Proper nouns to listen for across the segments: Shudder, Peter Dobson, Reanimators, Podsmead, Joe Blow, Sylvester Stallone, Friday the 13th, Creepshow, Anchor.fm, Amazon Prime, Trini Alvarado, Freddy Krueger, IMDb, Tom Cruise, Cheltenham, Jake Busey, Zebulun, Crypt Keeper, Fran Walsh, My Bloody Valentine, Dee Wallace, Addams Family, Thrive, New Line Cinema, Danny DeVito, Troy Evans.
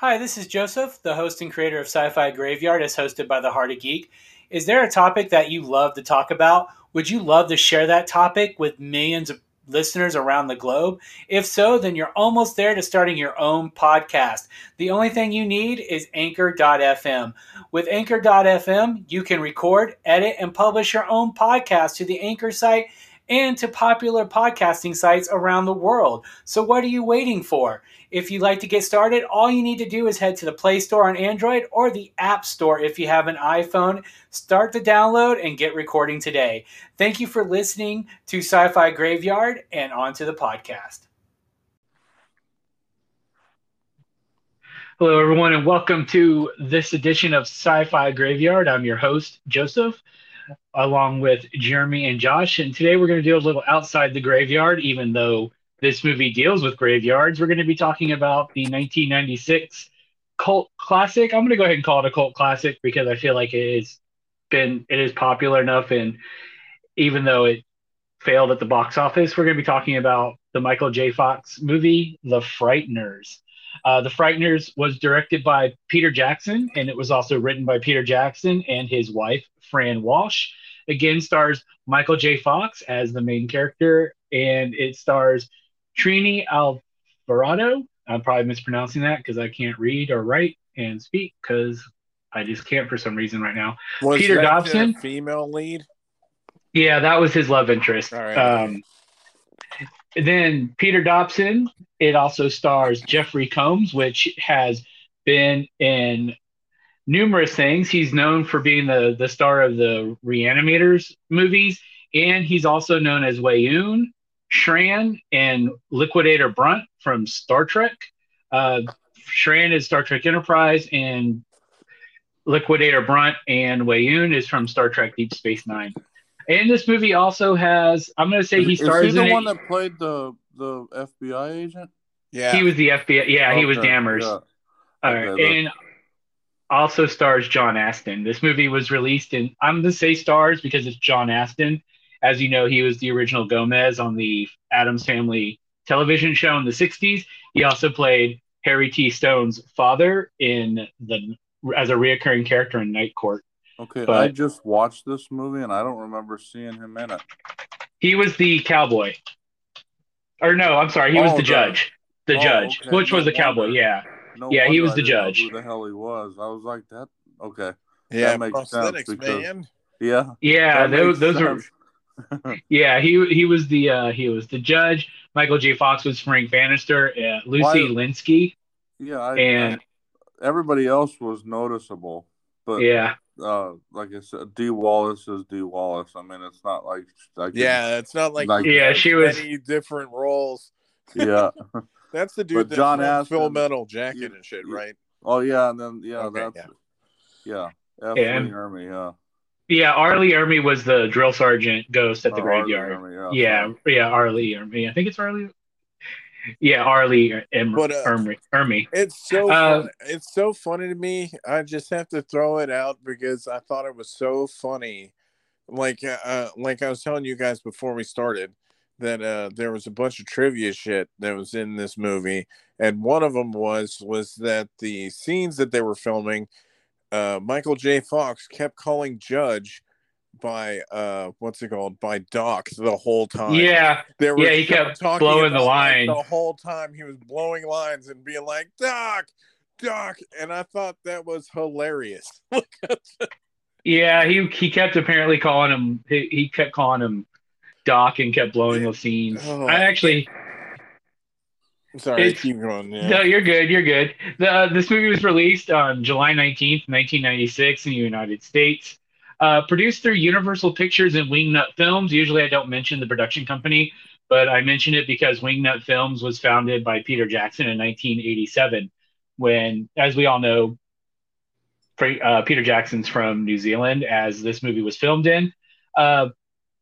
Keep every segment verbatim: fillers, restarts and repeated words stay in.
Hi, this is Joseph, the host and creator of Sci-Fi Graveyard, as hosted by The Heart of Geek. Is there a topic that you love to talk about? Would you love to share that topic with millions of listeners around the globe? If so, then you're almost there to starting your own podcast. The only thing you need is Anchor dot f m. With Anchor dot f m, you can record, edit, and publish your own podcast to the Anchor site and to popular podcasting sites around the world. So what are you waiting for? If you'd like to get started, all you need to do is head to the Play Store on Android or the App Store if you have an iPhone. Start the download and get recording today. Thank you for listening to Sci-Fi Graveyard, and on to the podcast. Hello, everyone, and welcome to this edition of Sci-Fi Graveyard. I'm your host, Joseph, along with Jeremy and Josh, and today we're going to do a little outside the graveyard. Even though this movie deals with graveyards, we're going to be talking about the nineteen ninety-six cult classic. I'm going to go ahead and call it a cult classic because I feel like it has been it is popular enough, and even though it failed at the box office, we're going to be talking about the Michael J. Fox movie, The Frighteners. Uh, The Frighteners was directed by Peter Jackson, and it was also written by Peter Jackson and his wife, Fran Walsh. Again, stars Michael J. Fox as the main character, and it stars Trini Alvarado. I'm probably mispronouncing that because I can't read or write and speak because I just can't for some reason right now. Was Peter Dobson, female lead? Yeah, that was his love interest. All right. Um, then Peter Dobson. It also stars Jeffrey Combs, which has been in numerous things. He's known for being the, the star of the Reanimators movies, and he's also known as Weyoun, Shran, and Liquidator Brunt from Star Trek. Uh, Shran is Star Trek Enterprise, and Liquidator Brunt and Weyoun is from Star Trek Deep Space Nine. And this movie also has, I'm going to say he stars in Is he the in one it. that played the... the F B I agent? Yeah. He was the F B I. Yeah, okay, he was Dammers. Yeah. All right. Okay, and also stars John Aston. This movie was released in, I'm going to say stars because it's John Aston. As you know, he was the original Gomez on the Addams Family television show in the sixties. He also played Harry T. Stone's father in the as a reoccurring character in Night Court. Okay, but I just watched this movie and I don't remember seeing him in it. He was the cowboy. Or no, I'm sorry. He oh, was the God. judge, the oh, judge, okay. which no was the cowboy. Yeah, no yeah, he was I the judge. Who the hell he was? I was like that. Okay, yeah, that makes sense because, man. Yeah, yeah, those those are. yeah, he he was the uh, he was the judge. Michael J. Fox was Frank Bannister, uh, Lucy Why, Linsky. Yeah, I, and everybody else was noticeable, but yeah. Uh, like I said, Dee Wallace is Dee Wallace. I mean, it's not like, like yeah, it's not like, like yeah, she was many different roles. Yeah, that's the dude. But John Aston, full metal jacket you, and shit, you, right? Oh yeah, and then yeah, okay, that's yeah, yeah, yeah. And, Ermey, yeah, yeah. R. Lee Ermey was the drill sergeant ghost at the oh, graveyard. Ermey, yeah, yeah, yeah, R. Lee Ermey. I think it's R. Lee. Yeah, R. Lee Ermey. But, uh, Ermey, Ermey. It's so uh, it's so funny to me. I just have to throw it out because I thought it was so funny. Like uh, like I was telling you guys before we started that uh, there was a bunch of trivia shit that was in this movie, and one of them was was that the scenes that they were filming, uh, Michael J. Fox kept calling Judge by uh what's it called by Doc the whole time. Yeah, there was yeah he kept blowing the line the whole time. He was blowing lines and being like Doc, Doc, and I thought that was hilarious. yeah, he he kept apparently calling him he, he kept calling him Doc and kept blowing the scenes. Oh. I actually. I'm sorry, keep going. Yeah. No, you're good. You're good. The, uh, this movie was released on July nineteenth, nineteen ninety-six, in the United States. Uh, produced through Universal Pictures and Wingnut Films. Usually I don't mention the production company, but I mention it because Wingnut Films was founded by Peter Jackson in nineteen eighty-seven when, as we all know, uh, Peter Jackson's from New Zealand, as this movie was filmed in. Uh,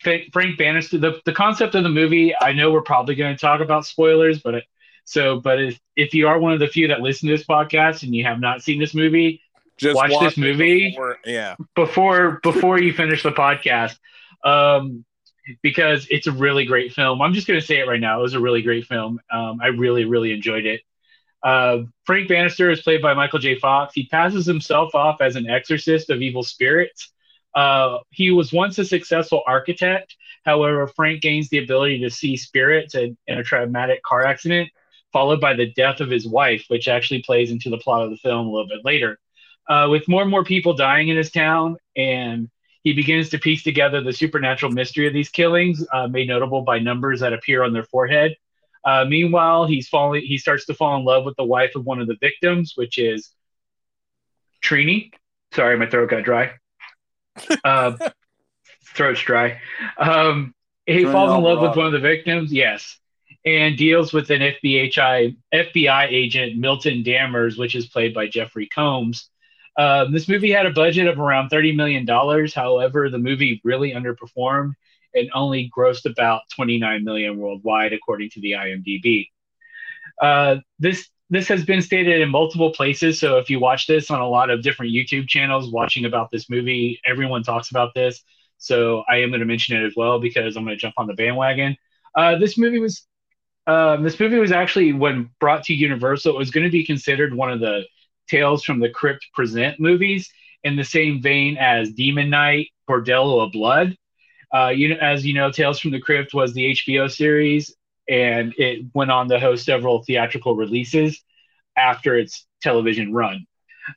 Frank Bannister, the, the concept of the movie, I know we're probably going to talk about spoilers, but, it, so, but if, if you are one of the few that listen to this podcast and you have not seen this movie, Just watch, watch this movie before, yeah. before before you finish the podcast, um, because it's a really great film. I'm just going to say it right now. It was a really great film. Um, I really, really enjoyed it. Uh, Frank Bannister is played by Michael J. Fox. He passes himself off as an exorcist of evil spirits. Uh, he was once a successful architect. However, Frank gains the ability to see spirits in, in a traumatic car accident, followed by the death of his wife, which actually plays into the plot of the film a little bit later. Uh, with more and more people dying in his town, and he begins to piece together the supernatural mystery of these killings, uh, made notable by numbers that appear on their forehead. Uh, meanwhile, he's falling. He starts to fall in love with the wife of one of the victims, which is Trini. Sorry, my throat got dry. Uh, throat's dry. Um, he Trini falls in love Alvarado. with one of the victims, yes, and deals with an F B I, F B I agent, Milton Dammers, which is played by Jeffrey Combs. Um, this movie had a budget of around thirty million dollars. However, the movie really underperformed and only grossed about twenty-nine million dollars worldwide, according to the I M D B. Uh, this this has been stated in multiple places, so if you watch this on a lot of different YouTube channels watching about this movie, everyone talks about this. So I am going to mention it as well because I'm going to jump on the bandwagon. Uh, this movie was um, this movie was actually, when brought to Universal, it was going to be considered one of the Tales from the Crypt present movies in the same vein as Demon Night, Bordello of Blood. Uh, you know, as you know, Tales from the Crypt was the H B O series, and it went on to host several theatrical releases after its television run.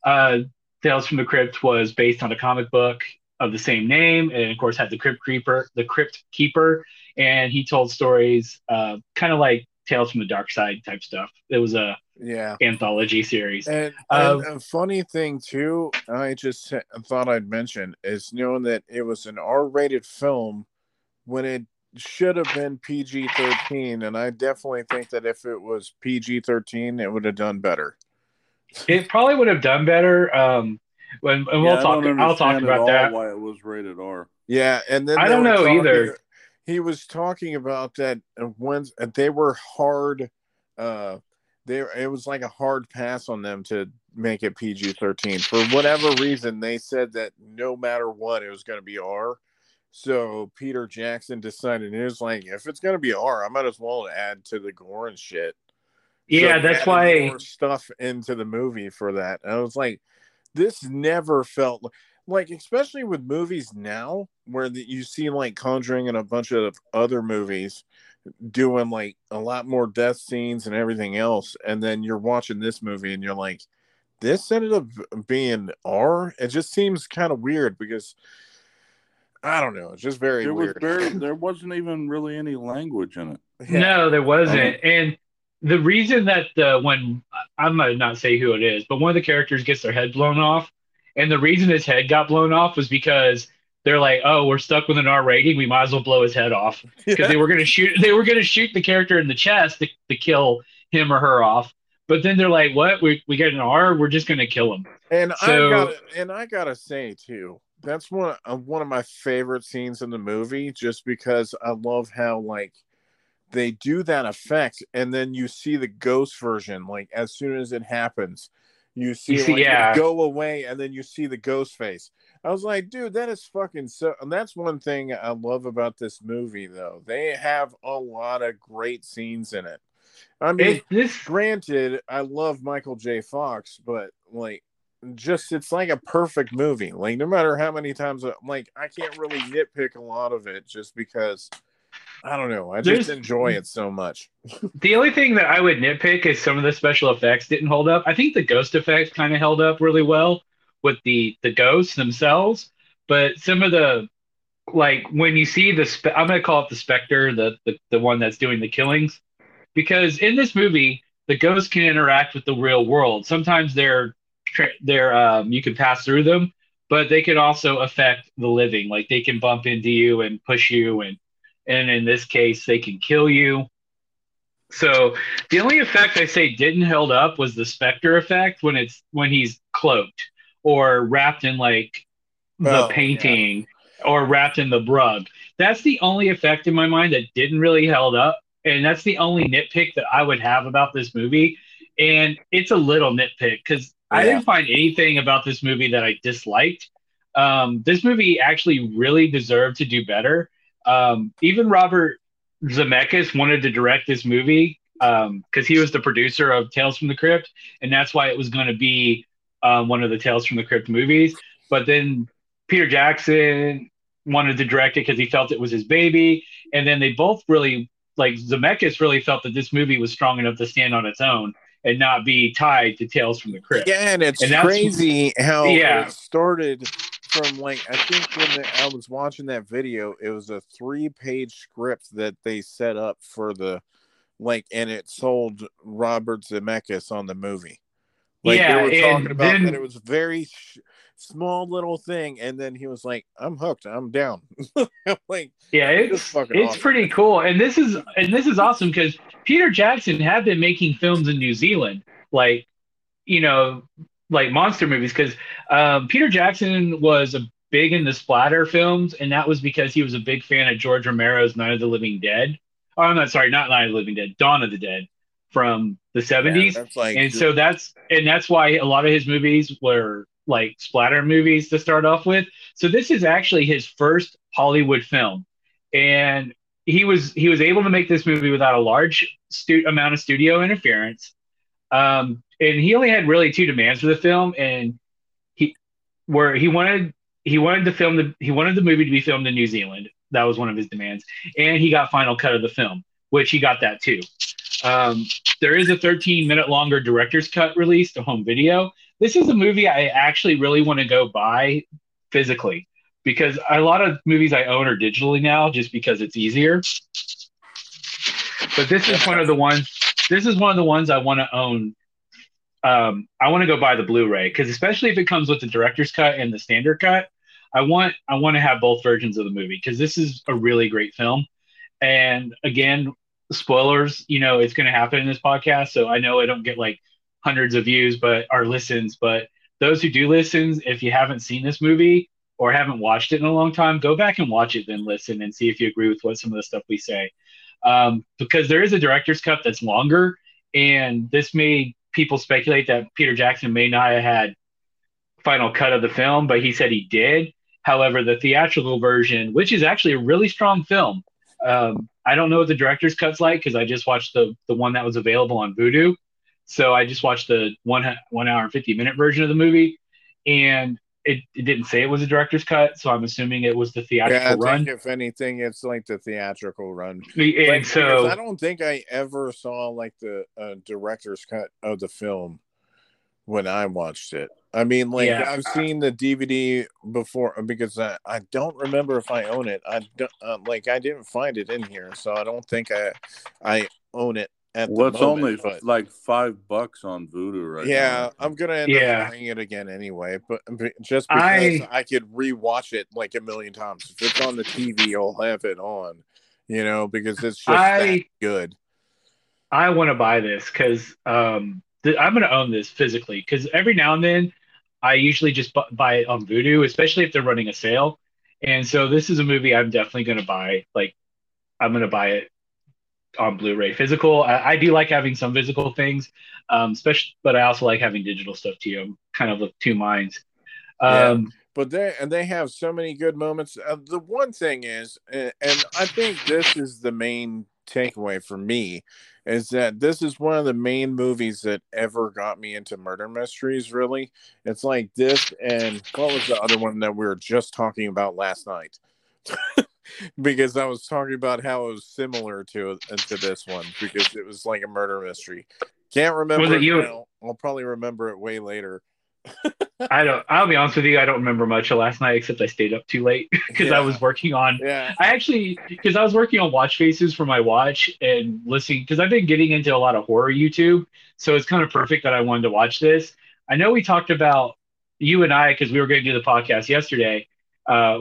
Uh, Tales from the Crypt was based on a comic book of the same name, and of course had the Crypt Keeper, the Crypt Keeper, and he told stories uh, kind of like Tales from the Dark Side type stuff. It was a yeah anthology series. And, um, and a funny thing too, I just thought I'd mention is knowing that it was an R-rated film when it should have been P G thirteen, and I definitely think that if it was P G thirteen, it would have done better. It probably would have done better. Um, when and yeah, we'll talk, I'll talk about that. Why it was rated R? Yeah, and then I don't know talking, either. He was talking about that when they were hard. Uh, They it was like a hard pass on them to make it P G thirteen for whatever reason. They said that no matter what, it was going to be R. So Peter Jackson decided it was like, if it's going to be R, I might as well add to the gore and shit. Yeah, so that's why more stuff into the movie for that. And I was like, this never felt like, especially with movies now, where the, you see like Conjuring and a bunch of other movies doing like a lot more death scenes and everything else, and then you're watching this movie and you're like, this ended up being R. It just seems kind of weird because I don't know, it's just very it weird. Was very, there wasn't even really any language in it. Yeah. No, there wasn't. Um, and the reason that the when I'm gonna not say who it is, but one of the characters gets their head blown off, and the reason his head got blown off was because they're like, oh, we're stuck with an R rating. We might as well blow his head off because yeah. they were going to shoot. They were going to shoot the character in the chest to, to kill him or her off. But then they're like, what? We we got an R. We're just going to kill him. And so, I gotta, and I gotta say too, that's one of, one of my favorite scenes in the movie, just because I love how like they do that effect, and then you see the ghost version. Like as soon as it happens, you see, you see like, yeah. it go away, and then you see the ghost face. I was like, dude, that is fucking so... And that's one thing I love about this movie, though. They have a lot of great scenes in it. I mean, it, this... granted, I love Michael J. Fox, but, like, just, it's like a perfect movie. Like, no matter how many times... I, like, I can't really nitpick a lot of it just because... I don't know. I There's, just enjoy it so much. The only thing that I would nitpick is some of the special effects didn't hold up. I think the ghost effects kind of held up really well with the, the ghosts themselves, but some of the, like when you see the, spe- I'm going to call it the specter, the, the the one that's doing the killings, because in this movie, the ghosts can interact with the real world. Sometimes they're, they're um, you can pass through them, but they can also affect the living. Like they can bump into you and push you, and and in this case, they can kill you. So the only effect I say didn't hold up was the specter effect when it's when he's cloaked or wrapped in like the oh, painting yeah. or wrapped in the rug. That's the only effect in my mind that didn't really held up, and that's the only nitpick that I would have about this movie. And it's a little nitpick because yeah. I didn't find anything about this movie that I disliked. Um, this movie actually really deserved to do better. Um, even Robert Zemeckis wanted to direct this movie um, because he was the producer of Tales from the Crypt, and that's why it was going to be uh, one of the Tales from the Crypt movies. But then Peter Jackson wanted to direct it because he felt it was his baby, and then they both really, like, Zemeckis really felt that this movie was strong enough to stand on its own and not be tied to Tales from the Crypt. Yeah, and it's and crazy how yeah. it started from, like, I think when the, I was watching that video, it was a three-page script that they set up for the, like, and it sold Robert Zemeckis on the movie. Like, yeah, they were talking about then, that it was very sh- small little thing, and then he was like, I'm hooked, I'm down. I'm like, yeah, it's, it's, it's awesome. Pretty cool. And this is and this is awesome because Peter Jackson had been making films in New Zealand, like, you know, like monster movies, because um, Peter Jackson was a big in the splatter films, and that was because he was a big fan of George Romero's Night of the Living Dead. Oh, I'm not sorry, not Night of the Living Dead, Dawn of the Dead from the seventies. Yeah, like, and so that's and that's why a lot of his movies were like splatter movies to start off with. So this is actually his first Hollywood film, and he was he was able to make this movie without a large stu- amount of studio interference. Um, and he only had really two demands for the film, and he were he wanted he wanted the film to, he wanted the movie to be filmed in New Zealand. That was one of his demands, and he got final cut of the film, which he got that too. Um, there is a thirteen minute longer director's cut release to home video. This is a movie I actually really want to go buy physically, because a lot of movies I own are digitally now just because it's easier. But this is one of the ones, this is one of the ones I want to own. Um, I want to go buy the Blu-ray, because especially if it comes with the director's cut and the standard cut, I want, I want to have both versions of the movie, because this is a really great film. And again, spoilers, you know, it's going to happen in this podcast. So I know I don't get like hundreds of views, but or listens, but those who do listen, if you haven't seen this movie or haven't watched it in a long time, go back and watch it, then listen and see if you agree with what some of the stuff we say. Um, because there is a director's cut that's longer, and this made people speculate that Peter Jackson may not have had final cut of the film, but he said he did. However, the theatrical version, which is actually a really strong film, um, I don't know what the director's cut's like, because I just watched the the one that was available on Vudu. So I just watched the one one hour and fifty minute version of the movie, and it, it didn't say it was a director's cut, so I'm assuming it was the theatrical yeah, I run. Think if anything, it's like the theatrical run. And like, so I don't think I ever saw like the uh, director's cut of the film when I watched it. I mean, like yeah. I've seen the D V D before, because I, I don't remember if I own it. I don't, uh, like I didn't find it in here, so I don't think I I own it at the moment. Well, only but, like five bucks on Vudu right yeah, now. Yeah, I'm gonna end yeah. up buying it again anyway, but just because I, I could rewatch it like a million times. If it's on the T V, I'll have it on, you know, because it's just I, that good. I want to buy this because um, th- I'm gonna own this physically, because every now and then I usually just bu- buy it on Vudu, especially if they're running a sale. And so this is a movie I'm definitely going to buy. Like, I'm going to buy it on Blu-ray physical. I, I do like having some physical things, um, especially, but I also like having digital stuff too. I'm kind of of two minds. Um, yeah. But they and they have so many good moments. Uh, the one thing is, and, and I think this is the main takeaway for me, is that this is one of the main movies that ever got me into murder mysteries, really. It's like this, and what was the other one that we were just talking about last night? Because I was talking about how it was similar to, to this one, because it was like a murder mystery. Can't remember was it you? Now. I'll probably remember it way later. I don't, I'll be honest with you, I don't remember much of last night, except I stayed up too late because yeah. I was working on, yeah. I actually, because I was working on watch faces for my watch and listening, because I've been getting into a lot of horror YouTube. So it's kind of perfect that I wanted to watch this. I know we talked about, you and I, because we were going to do the podcast yesterday. Uh,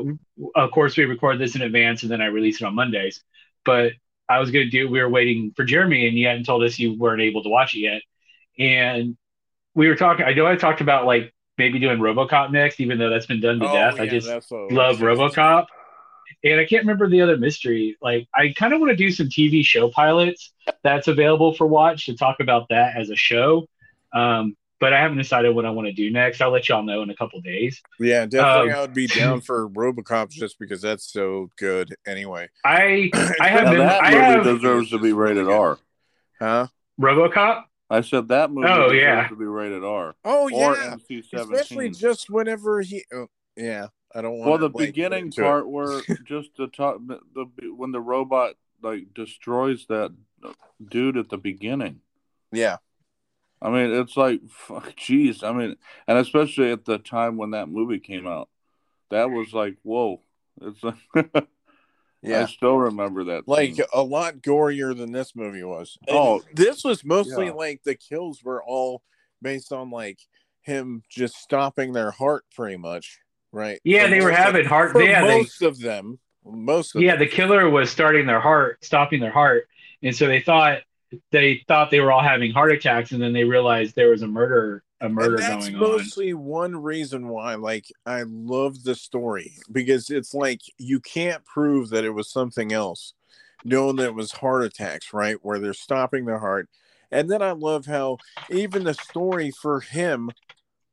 of course, we record this in advance and then I release it on Mondays. But I was going to do, we were waiting for Jeremy and you hadn't told us you weren't able to watch it yet. And we were talking, I know I talked about like maybe doing RoboCop next, even though that's been done to oh, death. Yeah, I just love RoboCop. And I can't remember the other mystery. Like, I kind of want to do some T V show pilots that's available for watch to talk about that as a show. Um, but I haven't decided what I want to do next. I'll let y'all know in a couple days. Yeah, definitely. Um, I would be down for RoboCop just because that's so good anyway. I, I have, been, that I movie have, deserves to be rated R. Huh? RoboCop? I said that movie oh, yeah. supposed to be rated R. Oh, yeah. M C seventeen. Especially just whenever he... Oh, yeah, I don't want well, to... Well, the beginning part where just the top... The, when the robot, like, destroys that dude at the beginning. Yeah. I mean, it's like, fuck, geez. I mean, and especially at the time when that movie came out. That was like, whoa. It's like... Yeah, I still remember that. Like scene. A lot gorier than this movie was. And oh, this was mostly yeah. like the kills were all based on like him just stopping their heart, pretty much, right? Yeah, like, they were having like, heart. For yeah, most they, of them, most. Of yeah, them. The killer was starting their heart, stopping their heart, and so they thought they thought they were all having heart attacks, and then they realized there was a murder, a murder and that's going on. That's mostly one reason why, like, I love the story, because it's like you can't prove that it was something else, knowing that it was heart attacks, right? Where they're stopping their heart. And then I love how even the story for him,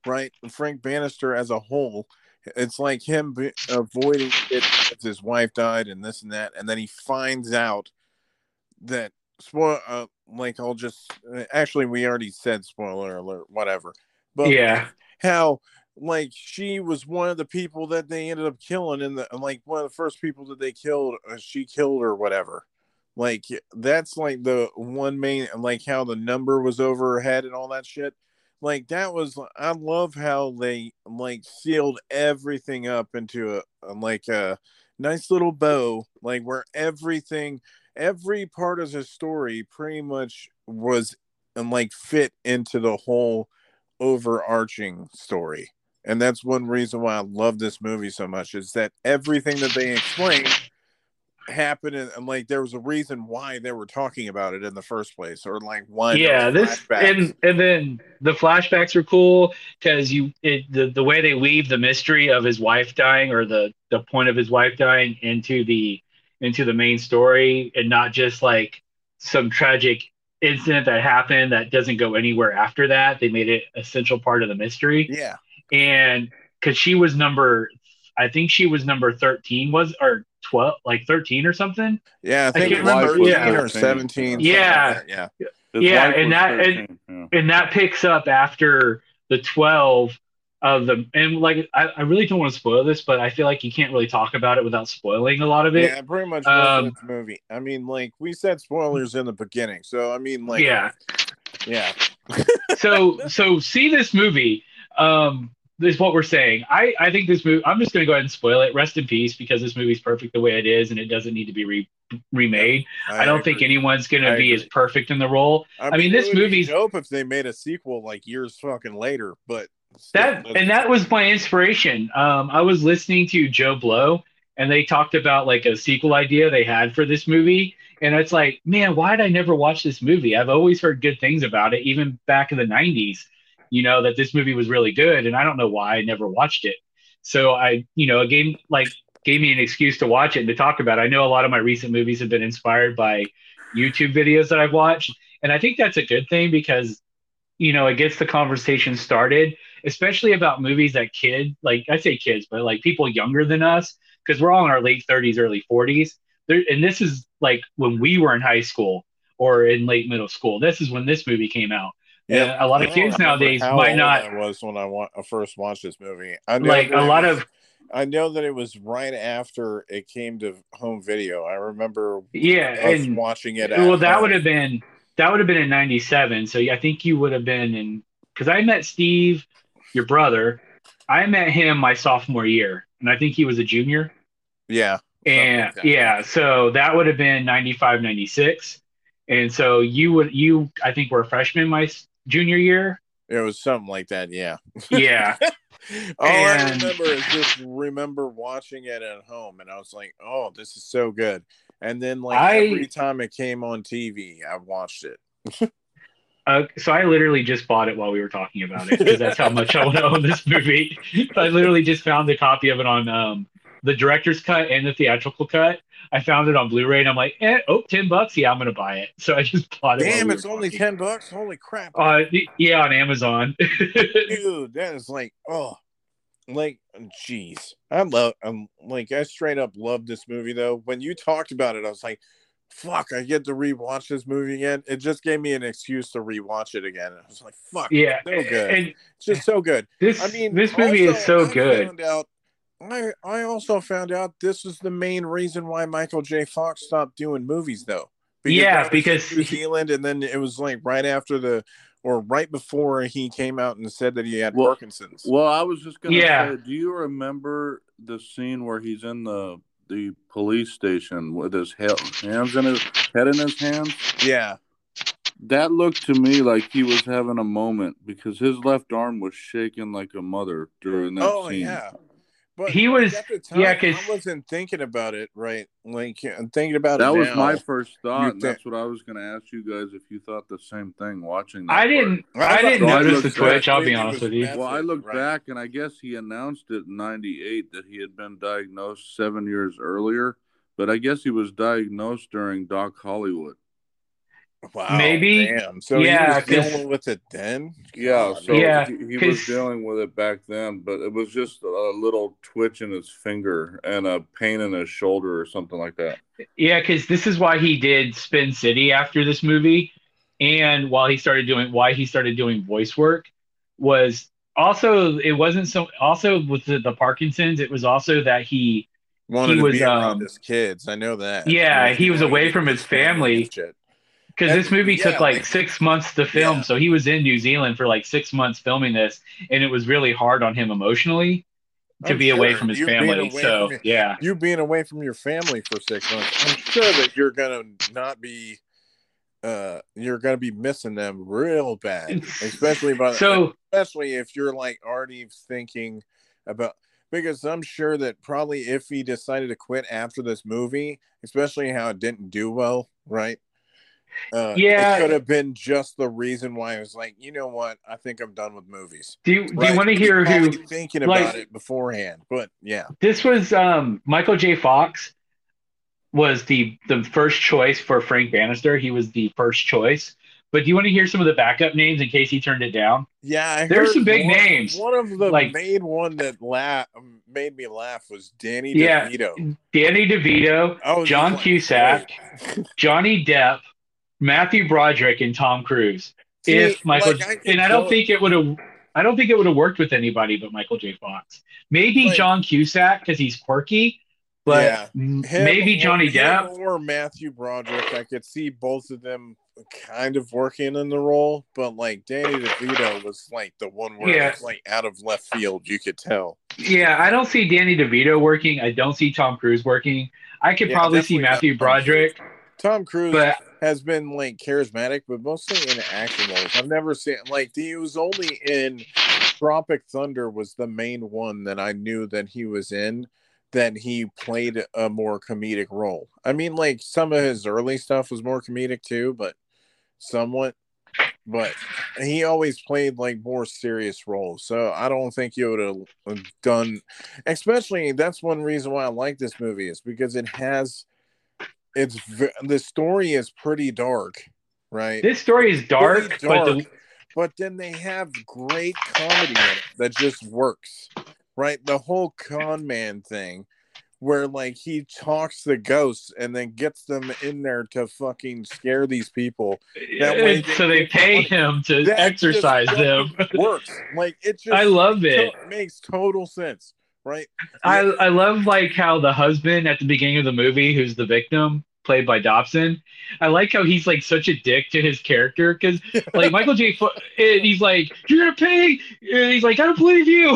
right? Frank Bannister as a whole, it's like him be- avoiding it because his wife died and this and that. And then he finds out that. Spoil, uh, like I'll just actually we already said spoiler alert, whatever. But yeah, how like she was one of the people that they ended up killing in the like one of the first people that they killed, uh, she killed or whatever. Like that's like the one main like how the number was over her head and all that shit. Like that was I love how they like sealed everything up into a like a nice little bow, like where everything. Every part of the story pretty much was and like fit into the whole overarching story. And that's one reason why I love this movie so much is that everything that they explained happened. And, and like, there was a reason why they were talking about it in the first place or like why. Yeah. This and, and then the flashbacks are cool because you, it, the, the way they weave the mystery of his wife dying or the, the point of his wife dying into the, into the main story and not just like some tragic incident that happened that doesn't go anywhere after that. They made it an essential part of the mystery. Yeah. And cause she was number, I think she was number thirteen was, or twelve, like thirteen or something. Yeah. I think I it remember, was yeah. or seventeen. Yeah. Like yeah. His yeah. And that, and, yeah. and that picks up after the twelve of the, and like, I, I really don't want to spoil this, but I feel like you can't really talk about it without spoiling a lot of it. Yeah, pretty much um, the movie. I mean, like we said spoilers in the beginning. So I mean like, yeah. Yeah. so, so see this movie, um, is what we're saying. I, I think this movie, I'm just going to go ahead and spoil it. Rest in peace, because this movie's perfect the way it is. And it doesn't need to be re- remade. I, I don't agree. think anyone's going to be agree. as perfect in the role. I mean, I mean this movie's dope if they made a sequel like years fucking later, but That and that was my inspiration. Um, I was listening to Joe Blow, and they talked about like a sequel idea they had for this movie. And it's like, man, why did I never watch this movie? I've always heard good things about it, even back in the nineties, you know, that this movie was really good. And I don't know why I never watched it. So I, you know, it gave, like, gave me an excuse to watch it and to talk about it. I know a lot of my recent movies have been inspired by YouTube videos that I've watched. And I think that's a good thing because, you know, it gets the conversation started, especially about movies that kid, like I say kids, but like people younger than us, because we're all in our late thirties, early forties. There, and this is like when we were in high school or in late middle school. This is when this movie came out. Yeah, and a lot of kids nowadays might not. I was when I, wa- I first watched this movie. I know like a lot was, of. I know that it was right after it came to home video. I remember. Yeah, us and watching it. Well, at that home. would have been that would have been in ninety-seven. So I think you would have been in because I met Steve. Your brother, I met him my sophomore year, and I think he was a junior. Yeah. And like yeah, so that would have been ninety-five, ninety-six. And so you would, you, I think were a freshman my junior year. It was something like that. Yeah. Yeah. All and, I remember is just remember watching it at home, and I was like, oh, this is so good. And then like I, every time it came on T V, I watched it. Uh, so I literally just bought it while we were talking about it because that's how much I want to own this movie. So I literally just found the copy of it on um, the director's cut and the theatrical cut. I found it on Blu-ray and I'm like, eh, oh, ten bucks. Yeah, I'm going to buy it. So I just bought it. Damn, we it's only talking. ten bucks. Holy crap. Uh, yeah, on Amazon. Dude, that is like, oh, like, jeez. I love, I'm like, I straight up love this movie though. When you talked about it, I was like, fuck, I get to rewatch this movie again. It just gave me an excuse to rewatch it again. I was like, fuck, yeah, so good. And it's just so good. This, I mean, this movie also, is so I good. Found out, I I also found out this is the main reason why Michael J. Fox stopped doing movies, though. Because yeah, because New Zealand, and then it was like right after the, or right before he came out and said that he had well, Parkinson's. Well, I was just gonna yeah. say, do you remember the scene where he's in the the police station with his he- hands in his head in his hands? Yeah, that looked to me like he was having a moment because his left arm was shaking like a mother during that oh, scene. Oh yeah. But he was, at the time, yeah, because I wasn't thinking about it, right? Like, I'm thinking about that it. That was my first thought. And that's what I was going to ask you guys if you thought the same thing watching. That I didn't. Part. I, I didn't notice the twitch. I'll be honest with you. Well, I looked right. back, and I guess he announced it in ninety-eight that he had been diagnosed seven years earlier. But I guess he was diagnosed during Doc Hollywood. Wow, maybe. Damn. So yeah, he was dealing with it then. Yeah, so yeah, he, he was dealing with it back then, but it was just a little twitch in his finger and a pain in his shoulder or something like that. Yeah, because this is why he did Spin City after this movie, and while he started doing why he started doing voice work was also it wasn't so also with the, the Parkinson's. It was also that he wanted he to was, be around um, his kids. I know that. Yeah, he was, he was away from his family. Shit. Because this movie yeah, took like, like six months to film, yeah. so he was in New Zealand for like six months filming this, and it was really hard on him emotionally to I'm be sure. away from his you family. So from, yeah, you being away from your family for six months, I'm sure that you're gonna not be, uh, you're gonna be missing them real bad, especially by so, especially if you're like already thinking about. Because I'm sure that probably if he decided to quit after this movie, especially how it didn't do well, right? Uh, yeah, it could have been just the reason why I was like, you know what? I think I'm done with movies. Do you, right? do you want to hear who thinking like, about it beforehand? But yeah, this was um, Michael J. Fox was the the first choice for Frank Bannister. He was the first choice. But do you want to hear some of the backup names in case he turned it down? Yeah, there's some big one, names. One of the like, main one that la- made me laugh was Danny yeah, DeVito. Danny DeVito, John like, Cusack, hey. Johnny Depp, Matthew Broderick, and Tom Cruise. See, if Michael, like I and I don't think it would have, I don't think it would have worked with anybody but Michael J. Fox. Maybe like, John Cusack because he's quirky, but yeah, him, maybe Johnny Depp or Matthew Broderick. I could see both of them kind of working in the role, but like Danny DeVito was like the one where yeah. it was like out of left field. You could tell. Yeah, I don't see Danny DeVito working. I don't see Tom Cruise working. I could yeah, probably see Matthew Broderick. Tom Cruise but, has been like charismatic, but mostly in action roles. I've never seen like he was only in Tropic Thunder was the main one that I knew that he was in that he played a more comedic role. I mean, like some of his early stuff was more comedic too, but somewhat. But he always played like more serious roles, so I don't think you would have done. Especially that's one reason why I like this movie is because it has. It's the story is pretty dark, right? This story is dark, dark but, the... but then they have great comedy in it that just works, right? The whole con man thing where like he talks the ghosts and then gets them in there to fucking scare these people. That way they so they pay money. Him to that exercise them. Works like it just I love it. It makes total sense. Right. I, I love like how the husband at the beginning of the movie, who's the victim, played by Dobson. I like how he's like such a dick to his character because like Michael J. Fo- and he's like, you're gonna pay. And he's like, I don't believe you.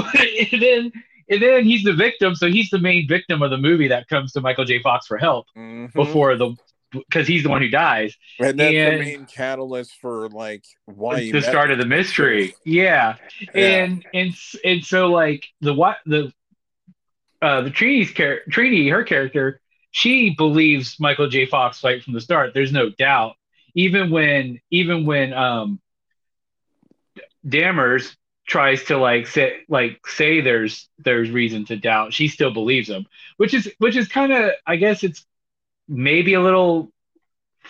and then and then he's the victim, so he's the main victim of the movie that comes to Michael J. Fox for help mm-hmm. before the because he's the one who dies. And that's and, the main catalyst for like why the start of the mystery. Yeah. yeah, and and and so like the what the. Uh, the Trini's char- Trini, her character, she believes Michael J. Fox right from the start. There's no doubt. Even when, even when um, Dammers tries to like say, like say there's there's reason to doubt, she still believes him. Which is which is kind of, I guess it's maybe a little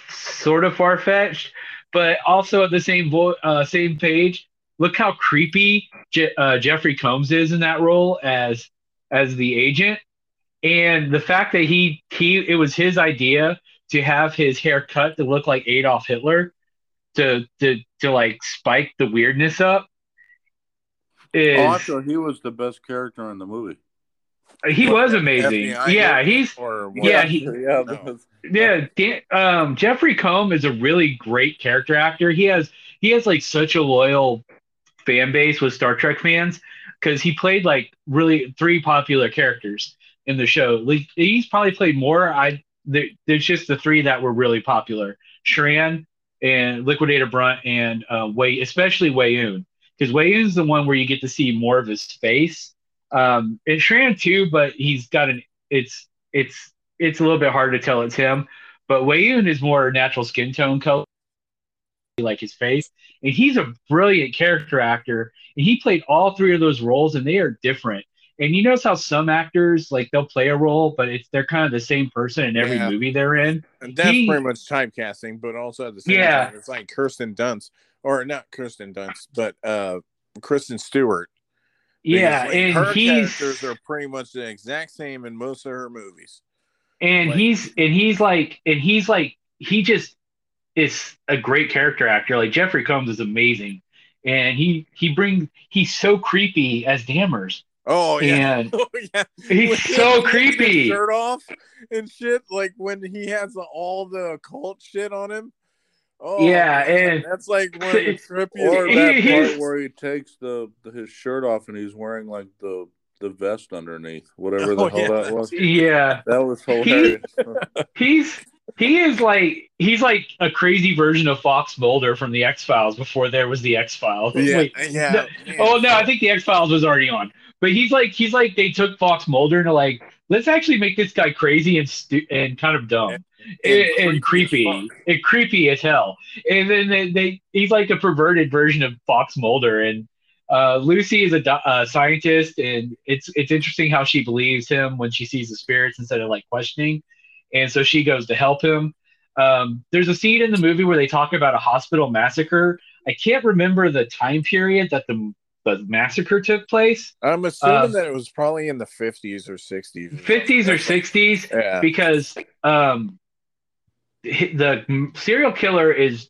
sort of far fetched, but also at the same vo- uh, same page. Look how creepy Je- uh, Jeffrey Combs is in that role as. as the agent, and the fact that he he it was his idea to have his hair cut to look like Adolf Hitler, to to to like spike the weirdness up. Is, also, he was the best character in the movie. He was amazing. Yeah, he's yeah, he, yeah, no. yeah. Um, Jeffrey Combs is a really great character actor. He has he has like such a loyal fan base with Star Trek fans because he played like really three popular characters in the show. Like, he's probably played more. I there, there's just the three that were really popular: Shran and Liquidator Brunt and uh, Way, especially Weyoun, because Weyoun's the one where you get to see more of his face. Um, it's Shran too, but he's got an it's it's it's a little bit hard to tell it's him. But Weyoun is more natural skin tone color, like his face, and he's a brilliant character actor. And he played all three of those roles, and they are different. And you notice how some actors like they'll play a role, but it's they're kind of the same person in every yeah. movie they're in. And that's he, pretty much typecasting, but also at the same yeah. time, it's like Kirsten Dunst, or not Kirsten Dunst, but uh, Kristen Stewart. Because yeah, like and her he's, characters are pretty much the exact same in most of her movies. And like, he's and he's like and he's like he just is a great character actor. Like Jeffrey Combs is amazing, and he he brings he's so creepy as Dammers. Oh yeah, and oh, yeah. he's when so he creepy. His shirt off and shit. Like when he has all the occult shit on him. Oh, yeah, and that's like one of the trippiest. That part where he takes the, the his shirt off and he's wearing like the, the vest underneath, whatever the oh, hell yeah. that was. Yeah, that was hilarious. He's, he's he is like he's like a crazy version of Fox Mulder from The X-Files before there was The X-Files. Yeah, like, yeah. No, yeah. Oh no, I think The X-Files was already on, but he's like he's like they took Fox Mulder and they're like, let's actually make this guy crazy and stu- and kind of dumb. Yeah. And, and, and creepy, as and creepy as hell. And then they, they, he's like a perverted version of Fox Mulder. And uh, Lucy is a do- uh, scientist, and it's it's interesting how she believes him when she sees the spirits instead of like questioning. And so she goes to help him. Um, there's a scene in the movie where they talk about a hospital massacre. I can't remember the time period that the the massacre took place. I'm assuming um, that it was probably in the fifties or sixties. fifties or sixties, yeah. because. Um, The serial killer is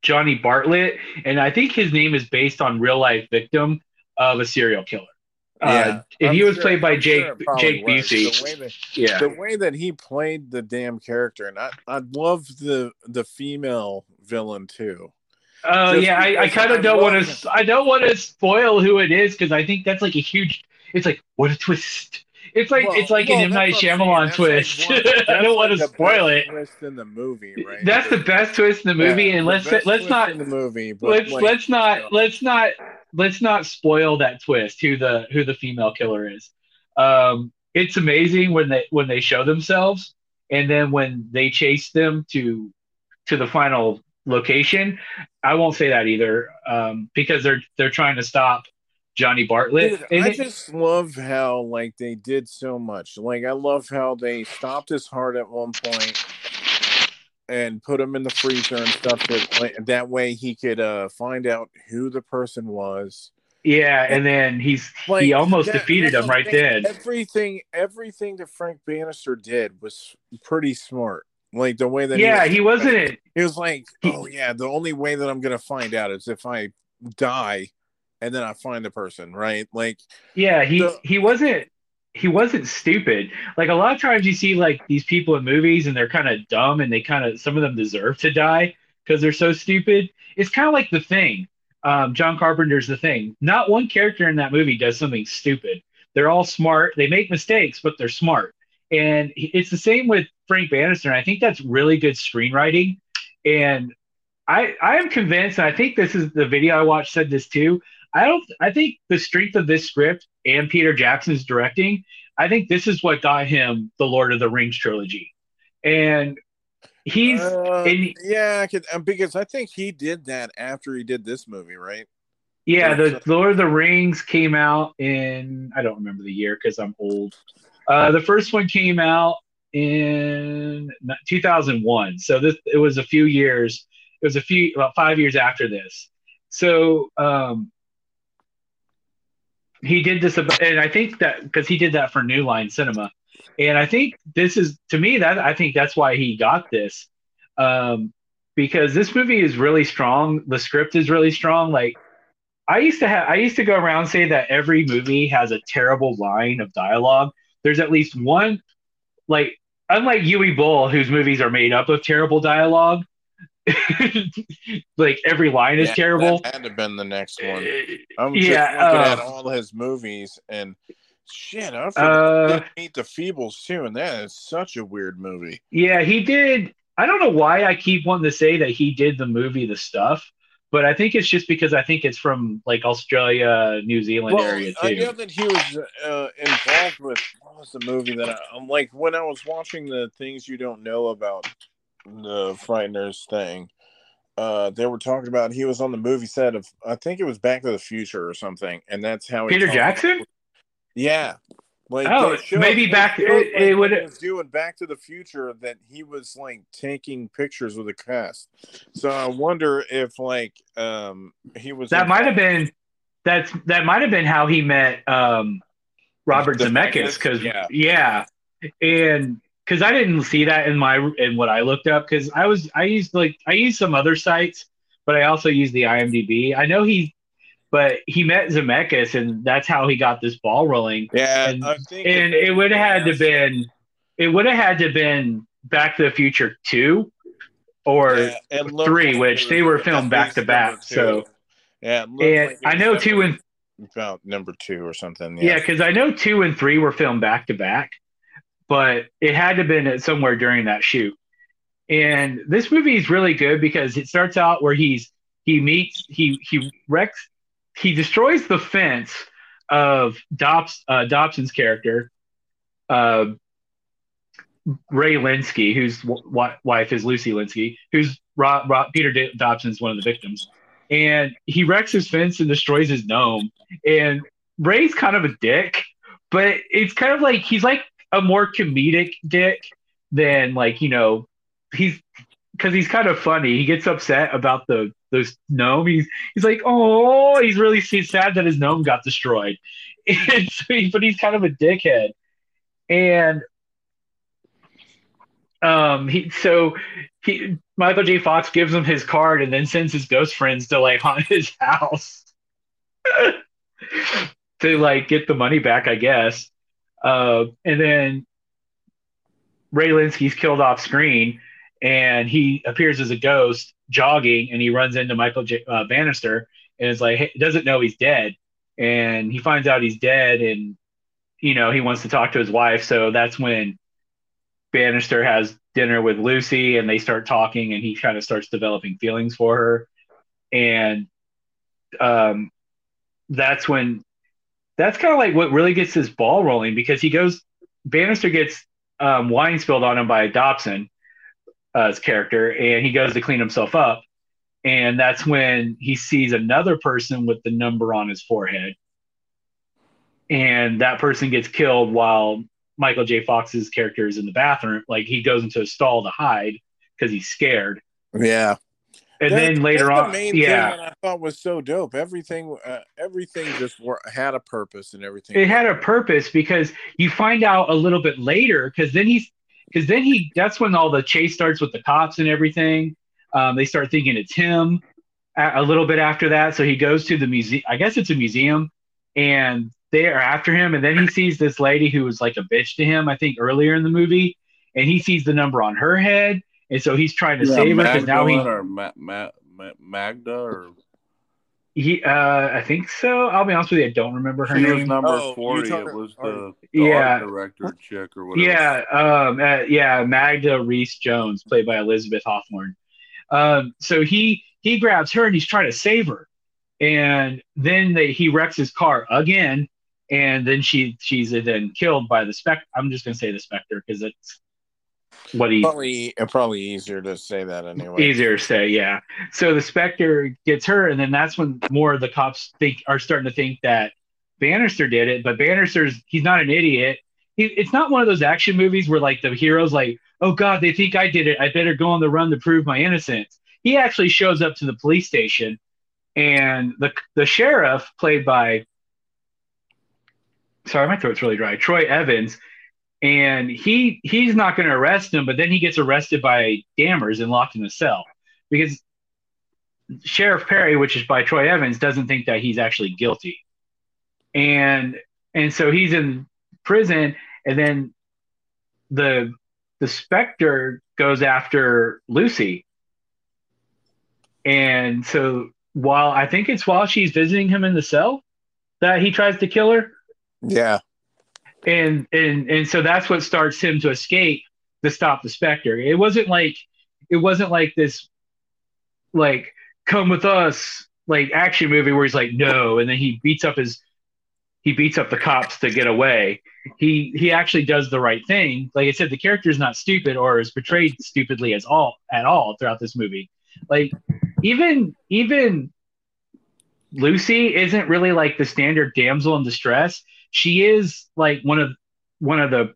Johnny Bartlett, and I think his name is based on real life victim of a serial killer. Yeah, uh, and I'm he was sure, played by I'm Jake sure Jake Busey. The way that, yeah, the way that he played the damn character, and I I love the the female villain too. Oh uh, yeah, I, I kind of don't want to. I don't want to spoil who it is because I think that's like a huge. It's like what a twist. It's like well, it's like well, an M. Night Shyamalan twist. Like one, I don't like want to spoil it. Twist in the movie, right? That's the best twist in the movie, yeah, and let's let's not in the movie, but let's like, let's not you know. let's not let's not spoil that twist. Who the who the female killer is? Um, it's amazing when they when they show themselves, and then when they chase them to to the final location. I won't say that either, um, because they're they're trying to stop Johnny Bartlett. Dude, I it? just love how like they did so much. Like I love how they stopped his heart at one point and put him in the freezer and stuff. That like, that way he could uh, find out who the person was. Yeah, and, and then he's like, he almost that, defeated him right then. Everything, everything that Frank Bannister did was pretty smart. Like the way that yeah, he, was, he wasn't. Like, he was like, oh yeah, the only way that I'm gonna find out is if I die. And then I find the person, right? Like, yeah, he the- he wasn't he wasn't stupid. Like a lot of times you see like these people in movies and they're kind of dumb and they kind of some of them deserve to die because they're so stupid. It's kind of like The Thing. Um, John Carpenter's The Thing. Not one character in that movie does something stupid. They're all smart. They make mistakes, but they're smart. And it's the same with Frank Bannister. And I think that's really good screenwriting. And I I am convinced. And I think this is the video I watched said this too. I don't. I think the strength of this script and Peter Jackson's directing. I think this is what got him the Lord of the Rings trilogy, and he's uh, and, yeah, because I think he did that after he did this movie, right? Yeah, the Lord of the Rings came out in I don't remember the year because I'm old. Uh, the first one came out in two thousand one, so this it was a few years. It was a few about five years after this, so. Um, He did this, and I think that because he did that for New Line Cinema. And I think this is, to me, that I think that's why he got this, um, because this movie is really strong. The script is really strong. Like, I used to have, I used to go around and say that every movie has a terrible line of dialogue. There's at least one, like, unlike Uwe Boll, whose movies are made up of terrible dialogue. Like, every line is yeah, terrible. That had to have been the next one. I'm just yeah, looking uh, at all his movies, and shit, I forgot Meet the Feebles too, and that is such a weird movie. Yeah, he did. I don't know why I keep wanting to say that he did the movie The Stuff, but I think it's just because I think it's from like Australia, New Zealand well, area too. I know that he was uh, involved with what was the movie that I, I'm like when I was watching the things you don't know about the Frighteners thing. Uh, they were talking about he was on the movie set of I think it was Back to the Future or something, and that's how he Peter Jackson. About, yeah, like oh, showed, maybe back showed, it, like, it would was doing Back to the Future that he was like taking pictures with a cast. So I wonder if like um he was that might have been that's that might have been how he met um Robert Zemeckis because yeah. yeah and. Because I didn't see that in my in what I looked up. Because I was I used like I used some other sites, but I also used the I M D B. I know he, but he met Zemeckis, and that's how he got this ball rolling. Yeah, and, I think and it would have had to been, it would have had to been Back to the Future two, or yeah, three, like which they were filmed back to back. So yeah, and like I know two and about number two or something. Yeah, because yeah, I know two and three were filmed back to back. But it had to have been somewhere during that shoot. And this movie is really good because it starts out where he's he meets he he wrecks he destroys the fence of Dobs, uh, Dobson's character, uh, Ray Linsky, whose w- wife is Lucy Linsky, who's Rob, Rob, Peter D- Dobson's one of the victims. And he wrecks his fence and destroys his gnome. And Ray's kind of a dick, but it's kind of like he's like a more comedic dick than like, you know, he's because he's kind of funny. He gets upset about the those gnome. He's, he's like, oh, he's really he's sad that his gnome got destroyed. And so he, but he's kind of a dickhead. And um, he so he Michael J. Fox gives him his card and then sends his ghost friends to like haunt his house to like get the money back, I guess. Uh, and then Ray Linsky's killed off screen, and he appears as a ghost jogging, and he runs into Michael J- uh, Bannister, and is like hey, doesn't know he's dead, and he finds out he's dead, and you know he wants to talk to his wife, so that's when Bannister has dinner with Lucy, and they start talking, and he kind of starts developing feelings for her, and um, that's when. That's kind of like what really gets this ball rolling because he goes, Bannister gets um, wine spilled on him by Dobson, uh, his character, and he goes to clean himself up. And that's when he sees another person with the number on his forehead. And that person gets killed while Michael J. Fox's character is in the bathroom. Like he goes into a stall to hide because he's scared. Yeah. And that, then later that's on, the main yeah, thing that I thought was so dope. Everything, uh, everything just were, had a purpose, and everything. It had a purpose because you find out a little bit later. Because then he's, because then he. That's when all the chase starts with the cops and everything. Um, they start thinking it's him. A, a little bit after that, so he goes to the museum. I guess it's a museum, and they are after him. And then he sees this lady who was like a bitch to him. I think earlier in the movie, and he sees the number on her head. And so he's trying to yeah, save her because now he or Ma- Ma- Ma- Magda or he. Uh, I think so. I'll be honest with you, I don't remember her she name. Was number oh, forty. Talking, it was the, the yeah. art director chick or whatever. Yeah, um, uh, yeah, Magda Reese Jones, played by Elizabeth Hawthorne. Um, so he he grabs her and he's trying to save her, and then they, he wrecks his car again, and then she she's then killed by the spec. I'm just gonna say the specter because it's. What he probably probably easier to say that anyway. Easier to say, yeah. So the specter gets her, and then that's when more of the cops think are starting to think that Bannister did it. But Bannister's he's not an idiot. He, it's not one of those action movies where like the hero's like, oh god, they think I did it. I better go on the run to prove my innocence. He actually shows up to the police station, and the the sheriff played by sorry, my throat's really dry. Troy Evans. And he he's not going to arrest him, but then he gets arrested by Dammers and locked in a cell because Sheriff Perry, which is by Troy Evans, doesn't think that he's actually guilty. And and so he's in prison, and then the the Spectre goes after Lucy. And so while I think it's while she's visiting him in the cell that he tries to kill her. Yeah. And and and so that's what starts him to escape to stop the Spectre. It wasn't like it wasn't like this like come with us like action movie where he's like no, and then he beats up his he beats up the cops to get away. He he actually does the right thing. Like I said, the character's not stupid or is portrayed stupidly as all at all throughout this movie. Like even even Lucy isn't really like the standard damsel in distress. She is like one of one of the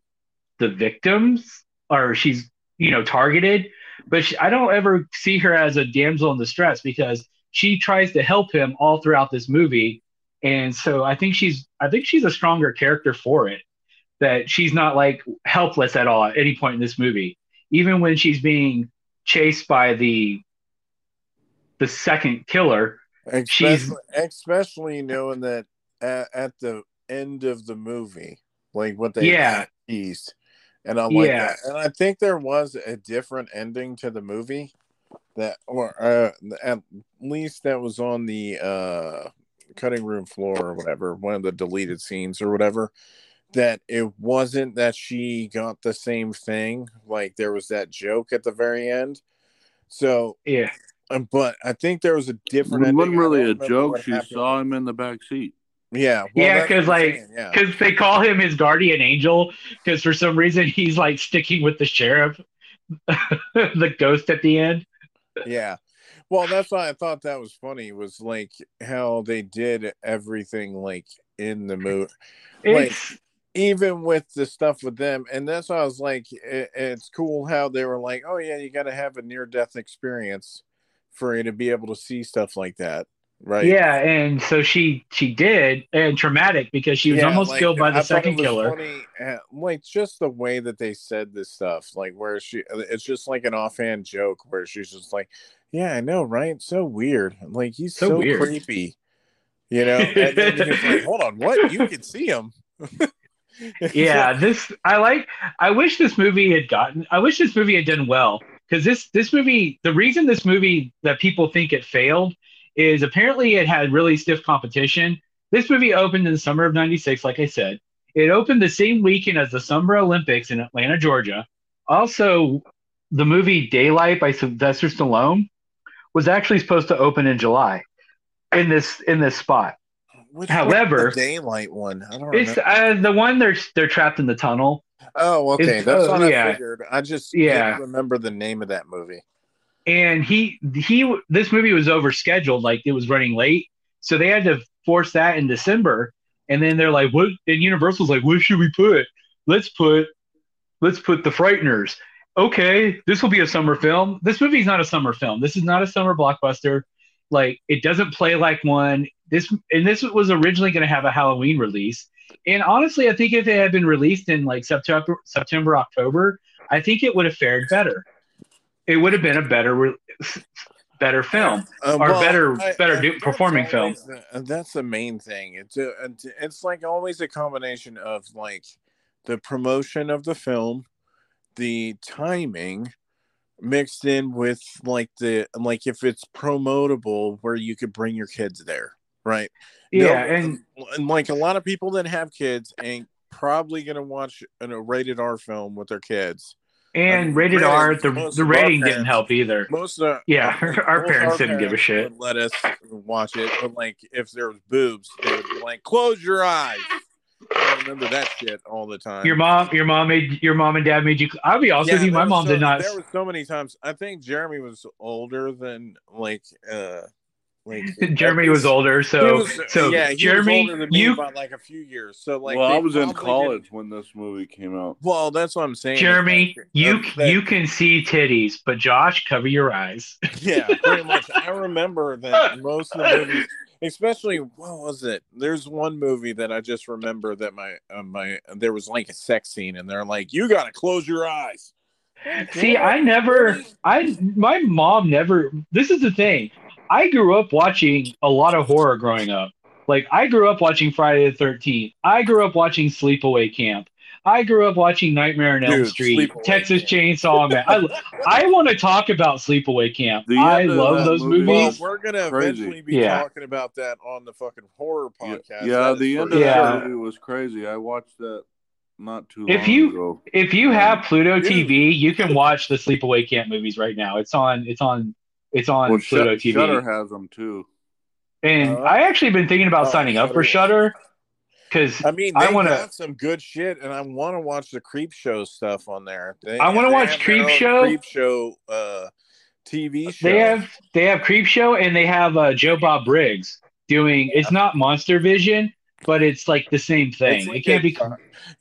the victims, or she's you know targeted, but she, I don't ever see her as a damsel in distress because she tries to help him all throughout this movie, and so I think she's I think she's a stronger character for it. That she's not like helpless at all at any point in this movie, even when she's being chased by the the second killer. Especially, she's especially knowing that at, at the end of the movie, like what they yeah teased, and I'm like, yeah. and I think there was a different ending to the movie that, or uh, at least that was on the uh cutting room floor or whatever, one of the deleted scenes or whatever. That it wasn't that she got the same thing, like there was that joke at the very end. So yeah, um, but I think there was a different. It wasn't ending. Really a joke. She happened. Saw him in the back seat. Yeah, well, yeah, because like, because yeah. they call him his guardian angel, because for some reason he's like sticking with the sheriff, the ghost at the end. Yeah, well, that's why I thought that was funny. Was like how they did everything like in the movie, like even with the stuff with them, and that's why I was like, it, it's cool how they were like, oh yeah, you got to have a near-death experience for you to be able to see stuff like that. Right. Yeah, and so she she did, and traumatic because she was yeah, almost like, killed by the I second killer. Funny, like just the way that they said this stuff, like where she, it's just like an offhand joke where she's just like, "Yeah, I know, right? So weird. Like he's so, so weird. Creepy, you know." And then he's like, "Hold on, what? You can see him." yeah, like, this I like. I wish this movie had gotten. I wish this movie had done well because this this movie. The reason this movie that people think it failed. Is apparently it had really stiff competition. This movie opened in the summer of ninety-six, like I said. It opened the same weekend as the Summer Olympics in Atlanta, Georgia. Also, the movie Daylight by Sylvester Stallone was actually supposed to open in July in this in this spot. Which However, the Daylight one, I don't it's uh, the one they're they're trapped in the tunnel. Oh, okay, it's, that's what oh, I yeah. figured. I just yeah. can't remember the name of that movie. And he he this movie was overscheduled, like it was running late, so they had to force that in December. And then they're like, "What?" And Universal's like, "What should we put? Let's put, let's put The Frighteners." Okay, this will be a summer film. This movie's not a summer film. This is not a summer blockbuster. Like it doesn't play like one. This and this was originally going to have a Halloween release. And honestly, I think if it had been released in like September, September, October, I think it would have fared better. It would have been a better, better film uh, or well, better, I, better I, performing film. The, that's the main thing. It's a, it's like always a combination of like the promotion of the film, the timing, mixed in with like the like if it's promotable where you could bring your kids there, right? Yeah, no, and, and like a lot of people that have kids ain't probably gonna watch an, a rated R film with their kids. And rated R, the the rating didn't help either. Most of yeah, our parents didn't give a shit. Let us watch it, but like if there was boobs, they would be like, "Close your eyes." I remember that shit all the time. Your mom, your mom made your mom and dad made you. I'll be honest with you, my mom did not. There were so many times. I think Jeremy was older than like uh Like Jeremy was, was older, so was, so yeah, Jeremy, was older than me you by like a few years. So like, well, I was in college didn't... when this movie came out. Well, that's what I'm saying. Jeremy, like, you that... you can see titties, but Josh, cover your eyes. Yeah, pretty much. I remember that most of the movies. Especially, what was it? There's one movie that I just remember that my uh, my there was like a sex scene, and they're like, "You gotta close your eyes." See, I never, I my mom never. This is the thing. I grew up watching a lot of horror growing up. Like, I grew up watching Friday the thirteenth. I grew up watching Sleepaway Camp. I grew up watching Nightmare on Dude, Elm Street, Texas Chainsaw Man. I, I want to talk about Sleepaway Camp. I love those movie. movies. Well, we're going to eventually be yeah. talking about that on the fucking horror podcast. Yeah, yeah the end crazy. of that yeah. movie was crazy. I watched that not too if long you, ago. If you have Pluto yeah. T V, you can watch the Sleepaway Camp movies right now. It's on. It's on. It's on well, Pluto Sh- T V. Shudder has them too. And uh, I actually been thinking about oh, signing up Shudder. for Shudder. Because I mean, they I wanna, have some good shit, and I want to watch the Creepshow stuff on there. They, I want to watch Creepshow. Creepshow uh, T V show. They have they have Creepshow, and they have uh, Joe Bob Briggs doing. Yeah. It's not Monster Vision, but it's like the same thing. Like it can't a, be.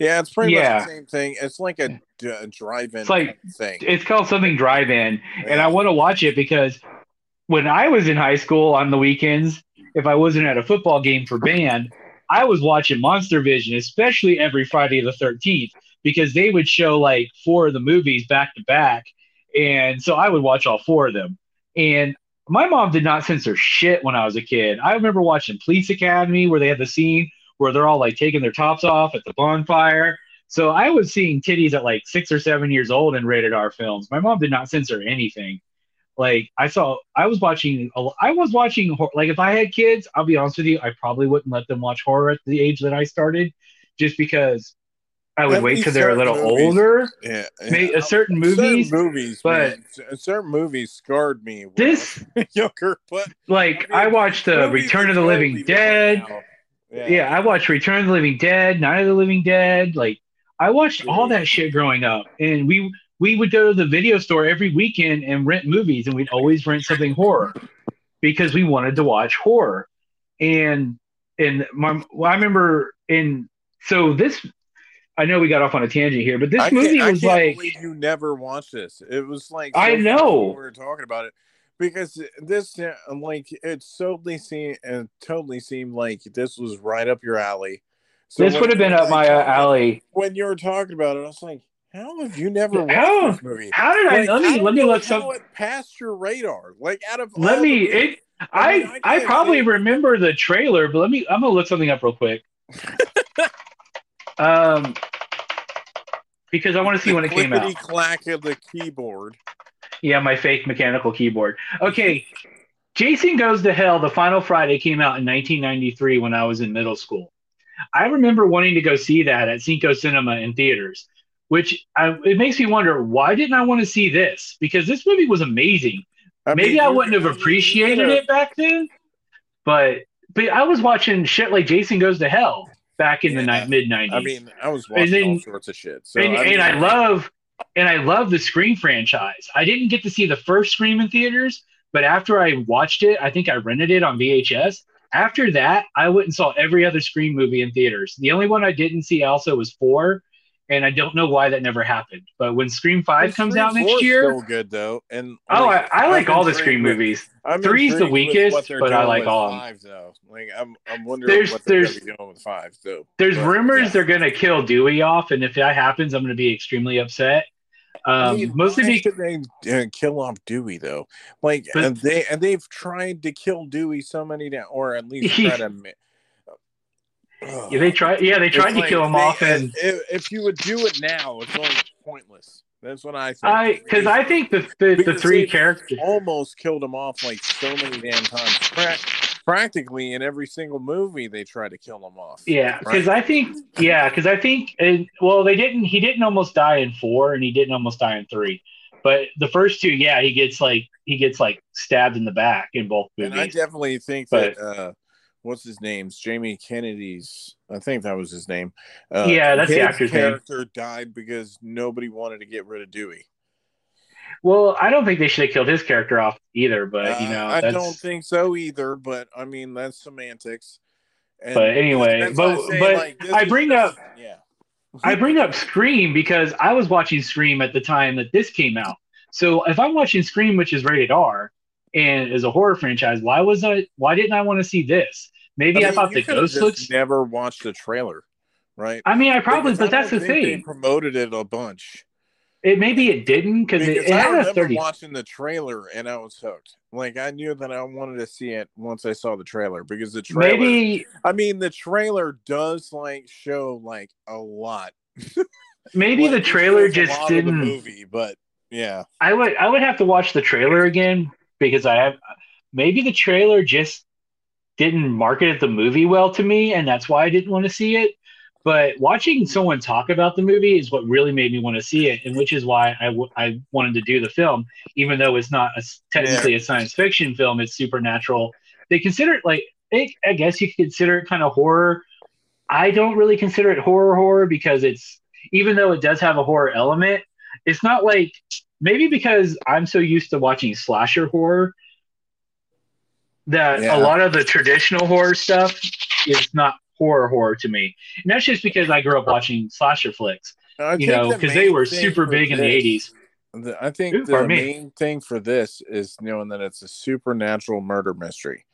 Yeah, it's pretty yeah. much the same thing. It's like a, a drive-in it's like, thing. It's called something drive-in, yeah. and I want to watch it because when I was in high school on the weekends, if I wasn't at a football game for band, I was watching Monster Vision, especially every Friday the thirteenth, because they would show like four of the movies back to back. And so I would watch all four of them. And my mom did not censor shit when I was a kid. I remember watching Police Academy where they had the scene where they're all like taking their tops off at the bonfire. So I was seeing titties at like six or seven years old in rated R films. My mom did not censor anything. Like I saw, I was watching, I was watching, like if I had kids, I'll be honest with you, I probably wouldn't let them watch horror at the age that I started just because I would at wait till they're a little movies. older. Yeah. yeah. Maybe, uh, certain movies, certain movies, but man. certain movies scarred me. This younger, but like I, mean, I watched the Return of the Living Dead. Yeah. yeah. I watched Return of the Living Dead, Night of the Living Dead. Like I watched Dude. all that shit growing up, and we We would go to the video store every weekend and rent movies, and we'd always rent something horror because we wanted to watch horror. And and my, well, I remember in so this I know we got off on a tangent here, but this I movie was I can't like you never watched this. It was like so I know we were talking about it because this like it totally seemed and totally seemed like this was right up your alley. So this would have been up my uh, alley when you were talking about it. I was like, how have you never watched how, this movie? How did like, I let me let me look something? How it passed your radar? Like out of let me it I I, I, I probably think. remember the trailer, but let me I'm gonna look something up real quick. um, because I want to see the when it came out. Clack of the keyboard. Yeah, my fake mechanical keyboard. Okay, Jason Goes to Hell. The Final Friday came out in nineteen ninety-three when I was in middle school. I remember wanting to go see that at Cinco Cinema in theaters. Which I, it makes me wonder, why didn't I want to see this? Because this movie was amazing. I Maybe mean, I wouldn't have appreciated it back then, but but I was watching shit like Jason Goes to Hell back in yeah, the ni- mid nineties. I mean, I was watching then, all sorts of shit. So and, I mean, and I love and I love the Scream franchise. I didn't get to see the first Scream in theaters, but after I watched it, I think I rented it on V H S. After that, I went and saw every other Scream movie in theaters. The only one I didn't see also was four. And I don't know why that never happened. But when Scream five comes Scream out next year, so good though. And oh, like, I, I like all the Scream with, movies. Three's the weakest, but I like all five though. Like I'm, I'm wondering there's, what they're there's, going with five though. There's but, rumors yeah. they're gonna kill Dewey off, and if that happens, I'm gonna be extremely upset. Um, I mean, mostly because they uh, kill off Dewey though. Like but, and they and they've tried to kill Dewey so many times, or at least try to. Yeah, they tried. Yeah, they tried it's to like, kill him they, off. And if, if you would do it now, it's always pointless. That's what I think. I because I think the the, the three characters almost killed him off like so many damn times. Pra- practically in every single movie, they try to kill him off. Yeah, because right? I think. Yeah, because I think. And, well, they didn't. He didn't almost die in four, and he didn't almost die in three. But the first two, yeah, he gets like he gets like stabbed in the back in both movies. And I definitely think but, that. Uh, What's his name? Jamie Kennedy's. I think that was his name. Uh, yeah, that's the actor's name. His character died because nobody wanted to get rid of Dewey. Well, I don't think they should have killed his character off either, but you know, uh, I that's... don't think so either. But I mean, that's semantics. And but anyway, but I say, but like, I bring is, up yeah, I bring up Scream because I was watching Scream at the time that this came out. So if I'm watching Scream, which is rated R, and is a horror franchise, why was I? Why didn't I want to see this? Maybe I, I mean, thought the ghost looks. Never watched the trailer, right? I mean, I probably, because but that's the thing. They promoted it a bunch. It maybe it didn't because I, mean, it, it I had remember a thirty. Watching the trailer and I was hooked. Like I knew that I wanted to see it once I saw the trailer because the trailer. Maybe I mean the trailer does like show like a lot. Maybe like, the trailer just didn't. Of the movie, but yeah, I would I would have to watch the trailer again because I have maybe the trailer just didn't market the movie well to me, and that's why I didn't want to see it. But watching someone talk about the movie is what really made me want to see it, and which is why I, w- I wanted to do the film, even though it's not a, technically yeah. a science fiction film. It's supernatural. They consider it like it, I guess you could consider it kind of horror. I don't really consider it horror horror because it's even though it does have a horror element, it's not like maybe because I'm so used to watching slasher horror that yeah. a lot of the traditional horror stuff is not horror horror to me, and that's just because I grew up watching slasher flicks, I you know, because the they were super big this, in the eighties. The, I think Ooh, the main me. thing for this is knowing that it's a supernatural murder mystery.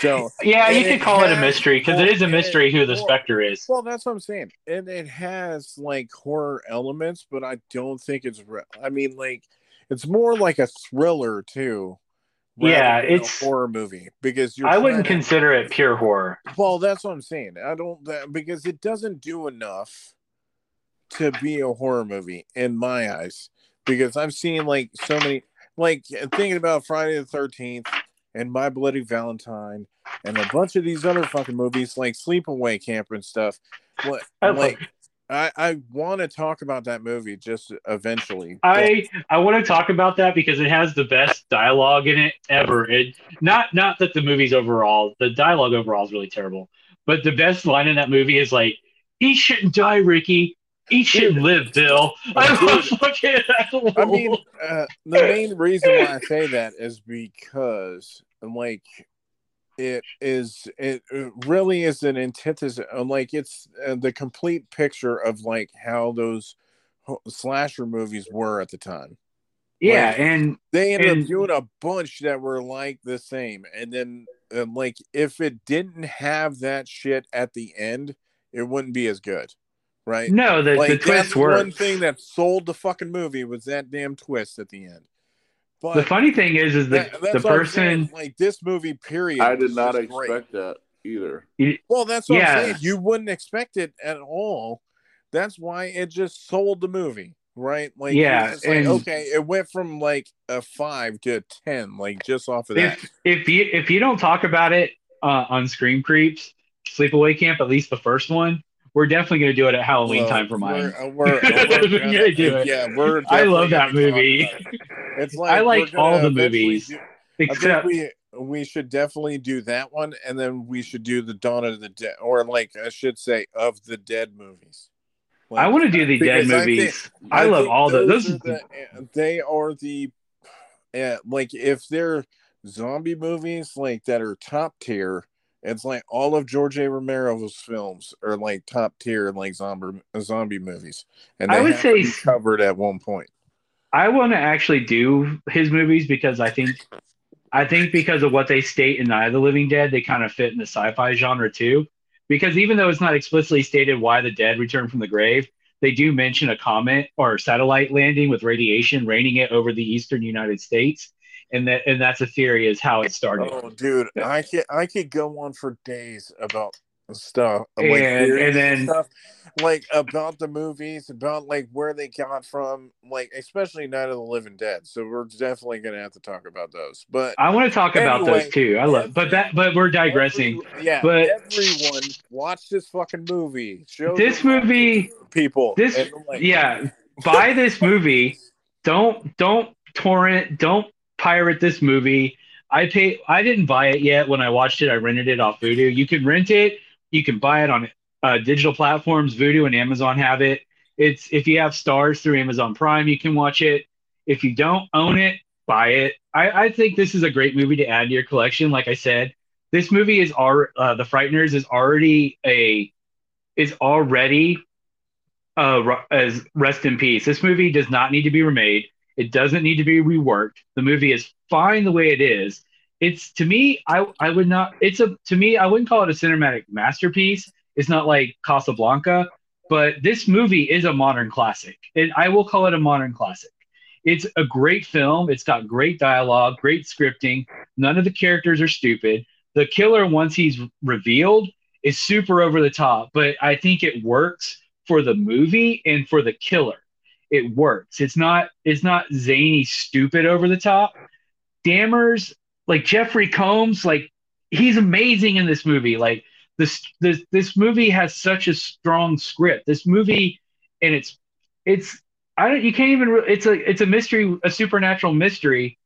So yeah, you could call has, it a mystery because well, it is a mystery who the well, specter is. Well, that's what I'm saying, and it has like horror elements, but I don't think it's. Re- I mean, like it's more like a thriller too. Yeah, it's a horror movie because you're I wouldn't to, consider it pure horror. Well, that's what I'm saying. I don't that, because it doesn't do enough to be a horror movie in my eyes. Because I've seen like so many, like thinking about Friday the thirteenth and My Bloody Valentine and a bunch of these other fucking movies like Sleepaway Camp and stuff. What like. I, I want to talk about that movie just eventually. But... I, I want to talk about that because it has the best dialogue in it ever. It not not that the movie's overall, the dialogue overall is really terrible, but the best line in that movie is like, "He shouldn't die, Ricky. He shouldn't live, Bill." I love fucking. I mean, uh, the main reason why I say that is because like. It is. It really is an antithesis. Like it's uh, the complete picture of like how those ho- slasher movies were at the time. Yeah, like, and they ended and, up doing a bunch that were like the same. And then, uh, like, if it didn't have that shit at the end, it wouldn't be as good, right? No, the, like, the twist worked. One thing that sold the fucking movie was that damn twist at the end. But the funny thing is, is that the person like this movie period. I did not expect great. that either. Well, that's what yeah. I'm saying. You wouldn't expect it at all. That's why it just sold the movie, right? Like, yeah, it's like, okay, it went from like a five to a ten, like just off of that. If, if you if you don't talk about it uh, on Scream Creeps, Sleepaway Camp, at least the first one. We're definitely going to do it at Halloween well, time for mine. We're, we're, we're going to do it. Yeah, we're I love that movie. It. It's like I like all the movies. Do, except we, we should definitely do that one, and then we should do the Dawn of the Dead, or like I should say, of the Dead movies. Like, I want to do the Dead movies. I, think, I love I all those. Those are the, they are the uh, like if they're zombie movies like that are top tier. It's like all of George A. Romero's films are like top tier, like zombie zombie movies, and they I would say covered at one point. I want to actually do his movies because I think, I think because of what they state in Night of the Living Dead, they kind of fit in the sci-fi genre too. Because even though it's not explicitly stated why the dead return from the grave, they do mention a comet or satellite landing with radiation raining it over the eastern United States. And that and that's a theory is how it started. Oh, dude, I could I could go on for days about stuff, like and, and then and stuff, like about the movies, about like where they got from, like especially Night of the Living Dead. So we're definitely gonna have to talk about those. But I want to talk anyway, about those too. I love, but that but we're digressing. Every, yeah, but everyone watch this fucking movie. Show this movie, people. This and, like, yeah, buy this movie. Don't don't torrent. Don't. Pirate this movie. I pay. I didn't buy it yet. When I watched it, I rented it off Vudu. You can rent it. You can buy it on uh, digital platforms. Vudu and Amazon have it. It's if you have stars through Amazon Prime, you can watch it. If you don't own it, buy it. I, I think this is a great movie to add to your collection. Like I said, this movie is our uh, The Frighteners is already a is already uh, as rest in peace. This movie does not need to be remade. It doesn't need to be reworked. The movie is fine the way it is. It's to me, I I would not. It's a to me, I wouldn't call it a cinematic masterpiece. It's not like Casablanca, but this movie is a modern classic, and I will call it a modern classic. It's a great film. It's got great dialogue, great scripting. None of the characters are stupid. The killer, once he's revealed, is super over the top, but I think it works for the movie and for the killer. It works. It's not. It's not zany, stupid, over the top. Dammers, like Jeffrey Combs, like he's amazing in this movie. Like this, this, this movie has such a strong script. This movie, and it's, it's. I don't. You can't even. Re- it's a. It's a mystery, a supernatural mystery,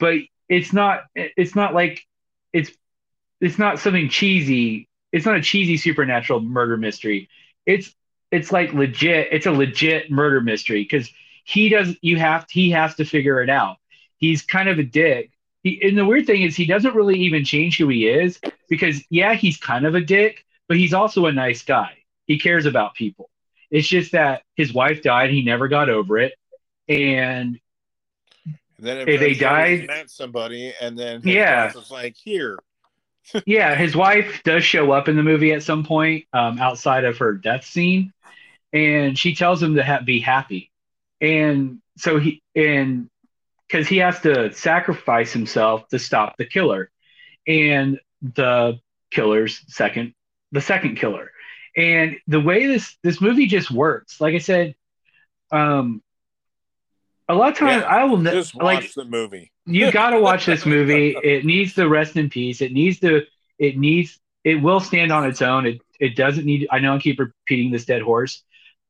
but it's not. It's not like. It's. It's not something cheesy. It's not a cheesy supernatural murder mystery. It's. It's like legit. It's a legit murder mystery because he does. You have. He has to figure it out. He's kind of a dick. He, and the weird thing is, he doesn't really even change who he is because yeah, he's kind of a dick, but he's also a nice guy. He cares about people. It's just that his wife died. He never got over it, and, and then if they died. Met somebody, and then his yeah, boss was like here. Yeah, his wife does show up in the movie at some point um, outside of her death scene, and she tells him to ha- be happy. And so he and because he has to sacrifice himself to stop the killer, and the killer's second, the second killer, and the way this this movie just works. Like I said, um, a lot of times yeah, I will ne- just watch like, the movie. You got to watch this movie. It needs to rest in peace. It needs to, it needs, it will stand on its own. It it doesn't need, I know I keep repeating this dead horse,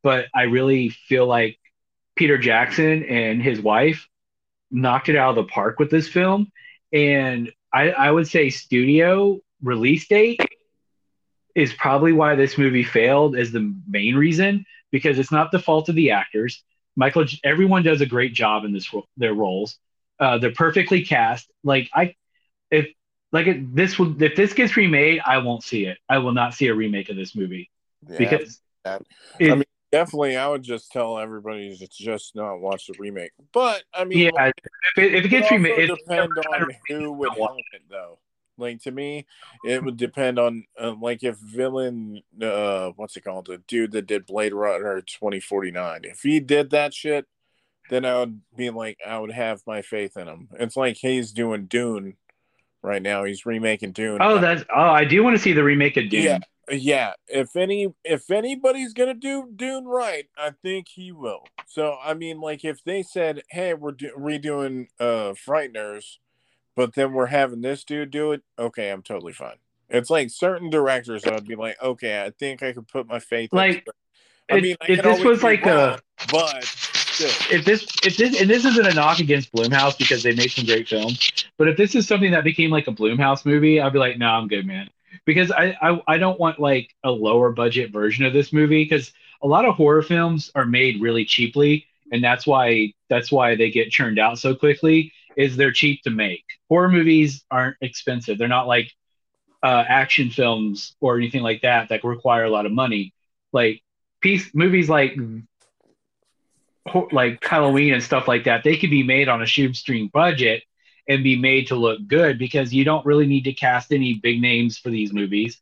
but I really feel like Peter Jackson and his wife knocked it out of the park with this film. And I, I would say studio release date is probably why this movie failed as the main reason, because it's not the fault of the actors. Michael, everyone does a great job in this their roles. Uh, they're perfectly cast. Like I, if like if this would if this gets remade, I won't see it. I will not see a remake of this movie yeah, because that. It, I mean, definitely, I would just tell everybody to just not watch the remake. But I mean, yeah, like, if, it, if it gets remade, it depends on who would help it though. Like to me, it would depend on uh, like if villain, uh, what's it called, the dude that did Blade Runner twenty forty-nine. If he did that shit. Then I would be like, I would have my faith in him. It's like he's doing Dune right now. He's remaking Dune. Oh, that's oh, I do want to see the remake of Dune. Yeah, yeah. If any, if anybody's gonna do Dune right, I think he will. So I mean, like if they said, "Hey, we're do- redoing uh, Frighteners," but then we're having this dude do it, okay, I'm totally fine. It's like certain directors, I'd be like, okay, I think I could put my faith. Like, in I mean, I if this was like wrong, a, but. If this, if this, and this isn't a knock against Blumhouse because they make some great films, but if this is something that became like a Blumhouse movie, I'd be like, no, nah, I'm good, man, because I, I, I don't want like a lower budget version of this movie because a lot of horror films are made really cheaply, and that's why that's why they get churned out so quickly. Is they're cheap to make. Horror movies aren't expensive. They're not like uh, action films or anything like that that require a lot of money. Like piece movies like. like Halloween and stuff like that, they could be made on a shoestring budget and be made to look good because you don't really need to cast any big names for these movies.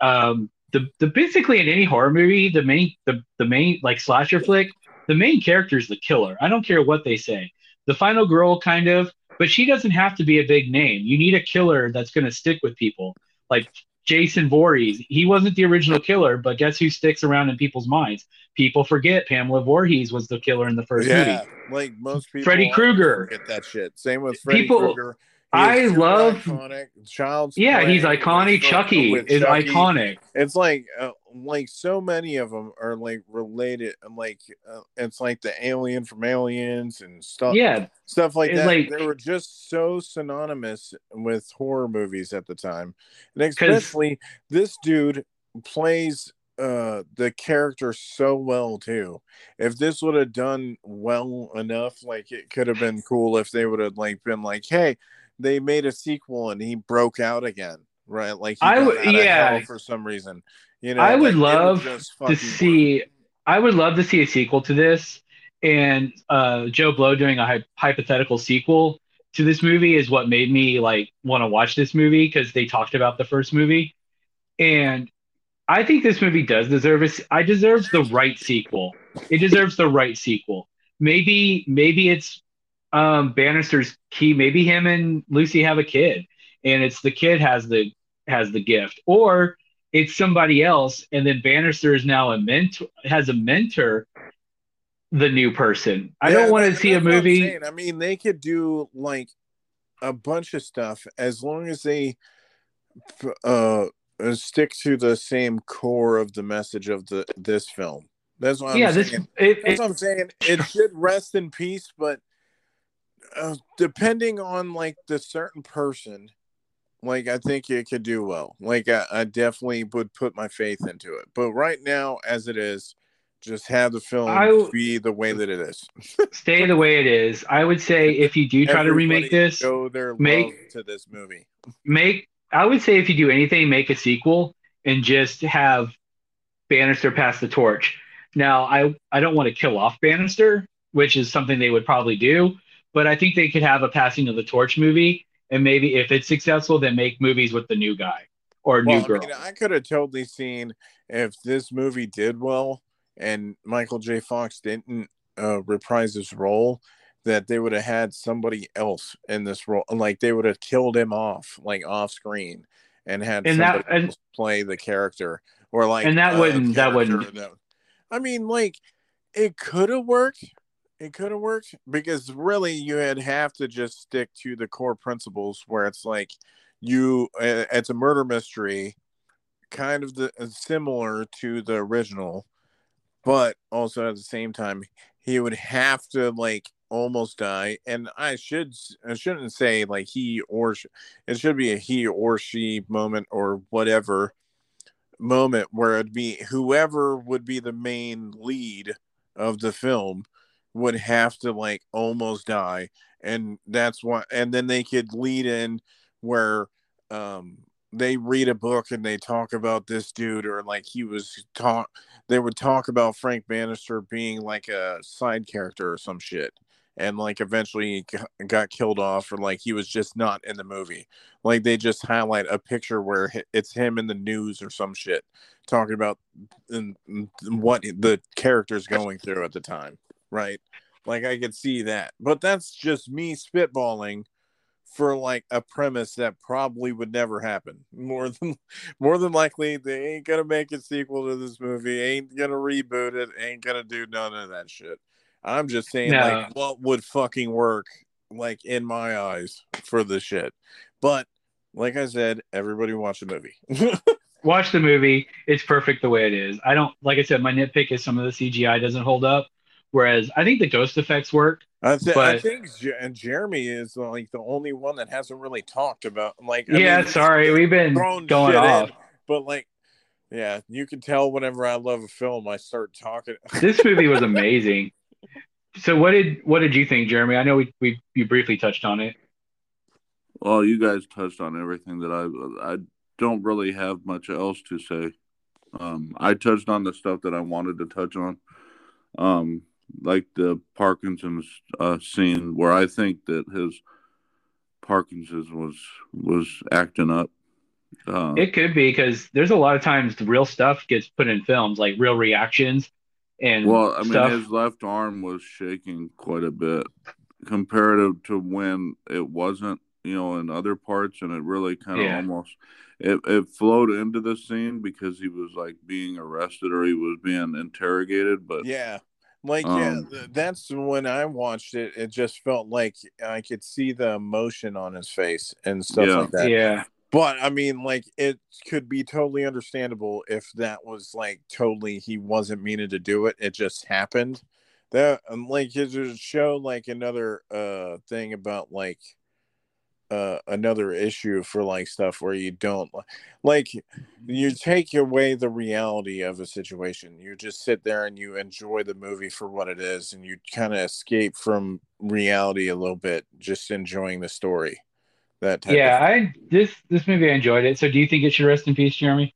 Um, the the basically in any horror movie, the main the the main like slasher flick, the main character is the killer. I don't care what they say. The final girl kind of, but she doesn't have to be a big name. You need a killer that's going to stick with people. Like Jason Voorhees, he wasn't the original killer, but guess who sticks around in people's minds? People forget Pamela Voorhees was the killer in the first yeah, movie. Yeah, like most people. Freddy Krueger. Forget that shit. Same with Freddy Krueger. I love. Iconic. Child's yeah, play. He's iconic. Chucky is Chucky. Iconic. It's like, uh, like so many of them are like related. Like uh, it's like the alien from Aliens and stuff. Yeah, stuff like that. Like, they were just so synonymous with horror movies at the time, and especially this dude plays uh, the character so well too. If this would have done well enough, like it could have been cool if they would have like been like, hey, they made a sequel and he broke out again, right? Like he I would, yeah, for some reason, you know. I would like, love to see. Work. I would love to see a sequel to this, and uh, Joe Blow doing a hy- hypothetical sequel to this movie is what made me like want to watch this movie, because they talked about the first movie, and I think this movie does deserve a, I deserves the right sequel. It deserves the right sequel. Maybe, maybe it's um, Bannister's key. Maybe him and Lucy have a kid, and it's the kid has the has the gift, or it's somebody else, and then Bannister is now a mentor, has a mentor, the new person. I yeah, don't want to see a movie. I mean, they could do like a bunch of stuff as long as they uh. stick to the same core of the message of the this film. That's what I'm yeah, saying. This, it, That's it, what I'm saying. It should rest in peace, but uh, depending on like the certain person, like I think it could do well. Like I, I definitely would put my faith into it. But right now, as it is, just have the film I, be the way that it is. Stay the way it is. I would say if you do try Everybody to remake this, show their make love to this movie. Make. I would say if you do anything, make a sequel and just have Bannister pass the torch. Now, I, I don't want to kill off Bannister, which is something they would probably do, but I think they could have a passing of the torch movie, and maybe if it's successful, then make movies with the new guy or well, new girl. I mean, I could have totally seen if this movie did well and Michael J. Fox didn't uh, reprise his role, that they would have had somebody else in this role, like they would have killed him off, like off screen, and had and somebody that, and, else play the character, or like and that uh, wouldn't that wouldn't. That, I mean, like it could have worked. It could have worked because really, you had have to just stick to the core principles where it's like you, uh, it's a murder mystery, kind of the uh, similar to the original, but also at the same time, he would have to like. Almost die, and I should I shouldn't say like he or she, it should be a he or she moment or whatever moment where it'd be whoever would be the main lead of the film would have to like almost die, and that's why. And then they could lead in where um they read a book and they talk about this dude, or like he was talk. They would talk about Frank Bannister being like a side character or some shit. And, like, eventually he got killed off, or, like, he was just not in the movie. Like, they just highlight a picture where it's him in the news or some shit talking about what the character's going through at the time, right? Like, I could see that. But that's just me spitballing for, like, a premise that probably would never happen. More than more than likely, they ain't gonna make a sequel to this movie, ain't gonna reboot it, ain't gonna do none of that shit. I'm just saying, no. Like, what would fucking work, like, in my eyes for this shit? But, like I said, everybody watch the movie. Watch the movie. It's perfect the way it is. I don't, like I said, my nitpick is some of the C G I doesn't hold up, whereas I think the ghost effects work. I, th- but... I think J- Jeremy is, like, the only one that hasn't really talked about, like... I yeah, mean, sorry, we've been going off. In, but, like, yeah, you can tell whenever I love a film, I start talking. This movie was amazing. So what did what did you think, Jeremy? I know we we you briefly touched on it. Well, you guys touched on everything that I I don't really have much else to say. Um, I touched on the stuff that I wanted to touch on, um, like the Parkinson's uh, scene, where I think that his Parkinson's was was acting up. Uh, it could be because there's a lot of times the real stuff gets put in films, like real reactions. And well, I mean, stuff. His left arm was shaking quite a bit comparative to when it wasn't, you know, in other parts. And it really kind of yeah. almost, it, it flowed into the scene because he was like being arrested or he was being interrogated. But yeah, like, um, yeah, that's when I watched it. It just felt like I could see the emotion on his face and stuff yeah. like that. Yeah. But, I mean, like, it could be totally understandable if that was, like, totally he wasn't meaning to do it. It just happened. That, like, it show, like, another uh, thing about, like, uh, another issue for like stuff where you don't like, you take away the reality of a situation. You just sit there and you enjoy the movie for what it is, and you kind of escape from reality a little bit, just enjoying the story. That type yeah, of I this this movie I enjoyed it. So do you think it should rest in peace, Jeremy?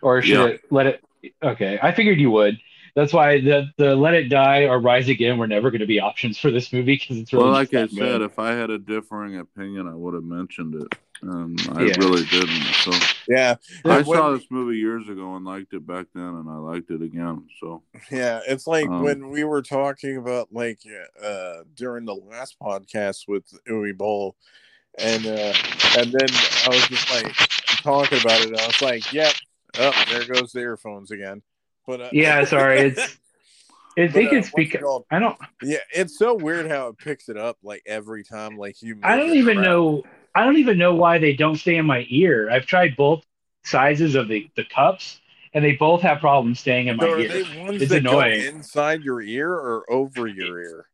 Or should yeah. it let it? Okay, I figured you would. That's why the the Let It Die or Rise Again were never going to be options for this movie, because it's really well, like I said, movie. If I had a differing opinion, I would have mentioned it. Um, I yeah. really didn't. So yeah, I when, saw this movie years ago and liked it back then, and I liked it again. So yeah, it's like um, when we were talking about like uh, during the last podcast with Uwe Boll, and uh, and then I was just like talking about it. And I was like, yep, yeah, oh, there goes the earphones again. But, uh, yeah, sorry. It's I think it's because I don't. Yeah, it's so weird how it picks it up like every time. Like you, I don't even around. know. I don't even know why they don't stay in my ear. I've tried both sizes of the, the cups, and they both have problems staying in so my are ear. They ones it's that annoying. Go inside your ear or over your ear?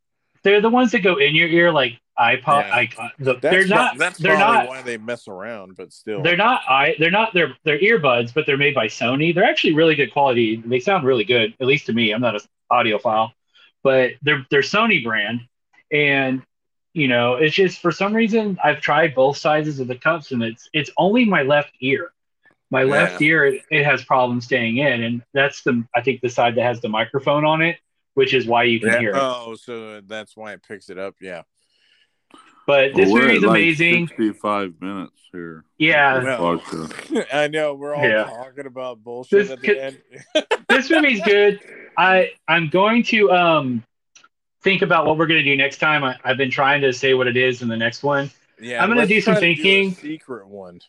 They're the ones that go in your ear, like iPod. Yeah. Icon. The, they're not. not that's they're not why they mess around, but still, they're not. I. They're not. They're they're earbuds, but they're made by Sony. They're actually really good quality. They sound really good, at least to me. I'm not an audiophile, but they're they're Sony brand, and you know, it's just for some reason I've tried both sizes of the cups, and it's it's only my left ear. My yeah. left ear it, it has problems staying in, and that's the I think the side that has the microphone on it, which is why you can yeah. hear it. Oh, so that's why it picks it up. Yeah. But this well, movie is like amazing. sixty-five minutes here. Yeah. Well, I know. We're all yeah. talking about bullshit this, at the end. This movie's good. I, I'm going to um think about what we're going to do next time. I, I've been trying to say what it is in the next one. Yeah, I'm going to do some thinking. Do a secret one.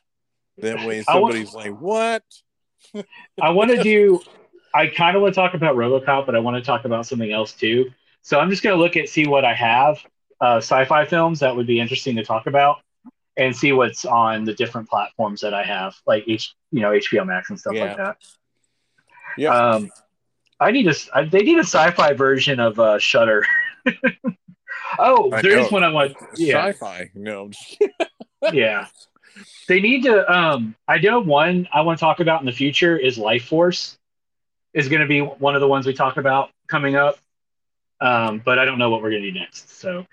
That way somebody's want, like, what? I want to do... I kind of want to talk about RoboCop, but I want to talk about something else too. So I'm just going to look at, see what I have, uh, sci-fi films that would be interesting to talk about, and see what's on the different platforms that I have, like H, you know, H B O Max and stuff yeah. like that. Yeah. Um, I need a, I, they need a sci-fi version of uh, Shudder. oh, I there know. is one I want. Yeah. Sci-fi, no. yeah. They need to. Um, I know one I want to talk about in the future is Life Force. Is going to be one of the ones we talk about coming up. Um, but I don't know what we're going to do next. So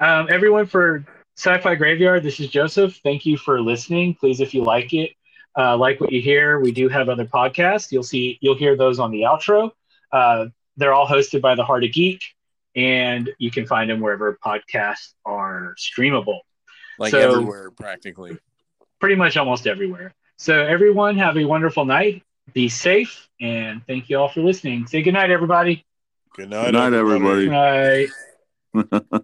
um, everyone, for Sci-Fi Graveyard, this is Joseph. Thank you for listening. Please, if you like it, uh, like what you hear. We do have other podcasts. You'll see, you'll hear those on the outro. Uh, they're all hosted by The Heart of Geek, and you can find them wherever podcasts are streamable. Like so, everywhere, practically. Pretty much almost everywhere. So everyone, have a wonderful night. Be safe, and thank you all for listening. Say good night, everybody. Good night, good night everybody. Good night.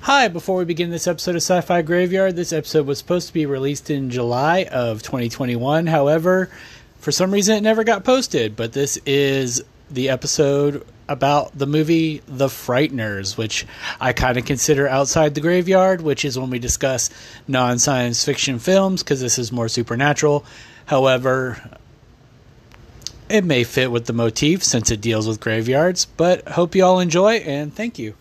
Hi, before we begin this episode of Sci-Fi Graveyard, this episode was supposed to be released in July of twenty twenty-one. However, for some reason, it never got posted, but this is the episode about the movie The Frighteners, which I kind of consider outside the graveyard, which is when we discuss non-science fiction films, because this is more supernatural. However, it may fit with the motif since it deals with graveyards, but hope you all enjoy, and thank you.